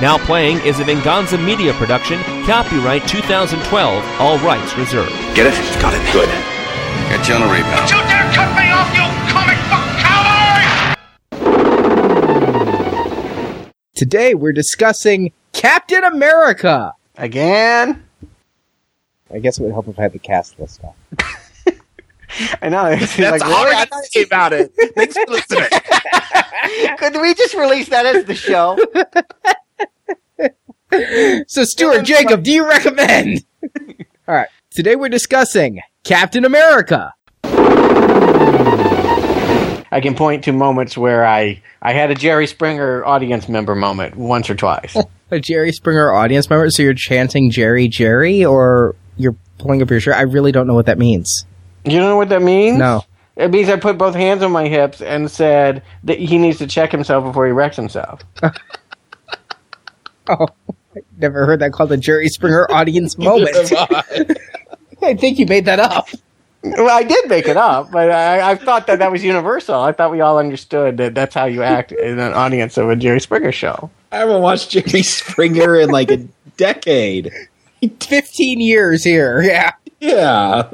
Now Playing is a Venganza Media production, copyright 2012, all rights reserved. Get it? Got it. Good. Get you on a rebound. Don't you dare cut me off, you comic book cowboy! Today we're discussing Captain America! Again? I guess it would help if I had the cast list on. I know. That's like, all I got to say about it. Thanks for listening. Could we just release that as the show? So, Stuart, Jacob, do you recommend? All right. Today we're discussing Captain America. I can point to moments where I had a Jerry Springer audience member moment once or twice. A Jerry Springer audience member? So you're chanting Jerry, Jerry, or you're pulling up your shirt? I really don't know what that means. You don't know what that means? No. It means I put both hands on my hips and said that he needs to check himself before he wrecks himself. Oh, I've never heard that called a Jerry Springer audience moment. I think you made that up. Well, I did make it up, but I thought that was universal. I thought we all understood that that's how you act in an audience of a Jerry Springer show. I haven't watched Jerry Springer in like a decade. 15 years here, yeah. Yeah.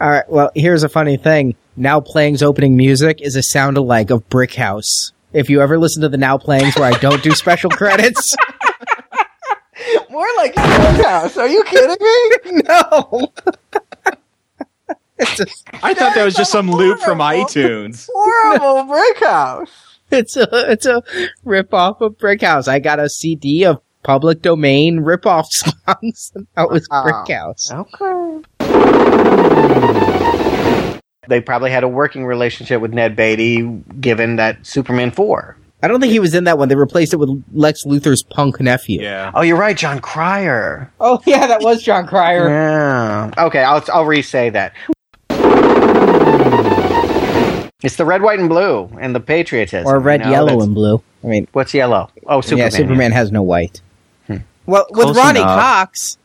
All right, well, here's a funny thing. Now Playing's opening music is a sound-alike of Brick House. If you ever listen to the Now Playings where I don't do special credits. More like Roadhouse. Are you kidding me? No. I thought that was just some loop from iTunes. Horrible Brick House. It's a rip-off of Brick House. I got a CD of public domain rip-off songs. That was Brick House. Okay. They probably had a working relationship with Ned Beatty, given that Superman 4. I don't think he was in that one. They replaced it with Lex Luthor's punk nephew. Yeah. Oh, you're right, John Cryer. Oh, yeah, that was John Cryer. Yeah. Okay, I'll re-say that. It's the red, white, and blue, and the patriotism. Or red, yellow, and blue. I mean, what's yellow? Oh, Superman. Yeah, Superman has no white. Well, with Ronnie Cox.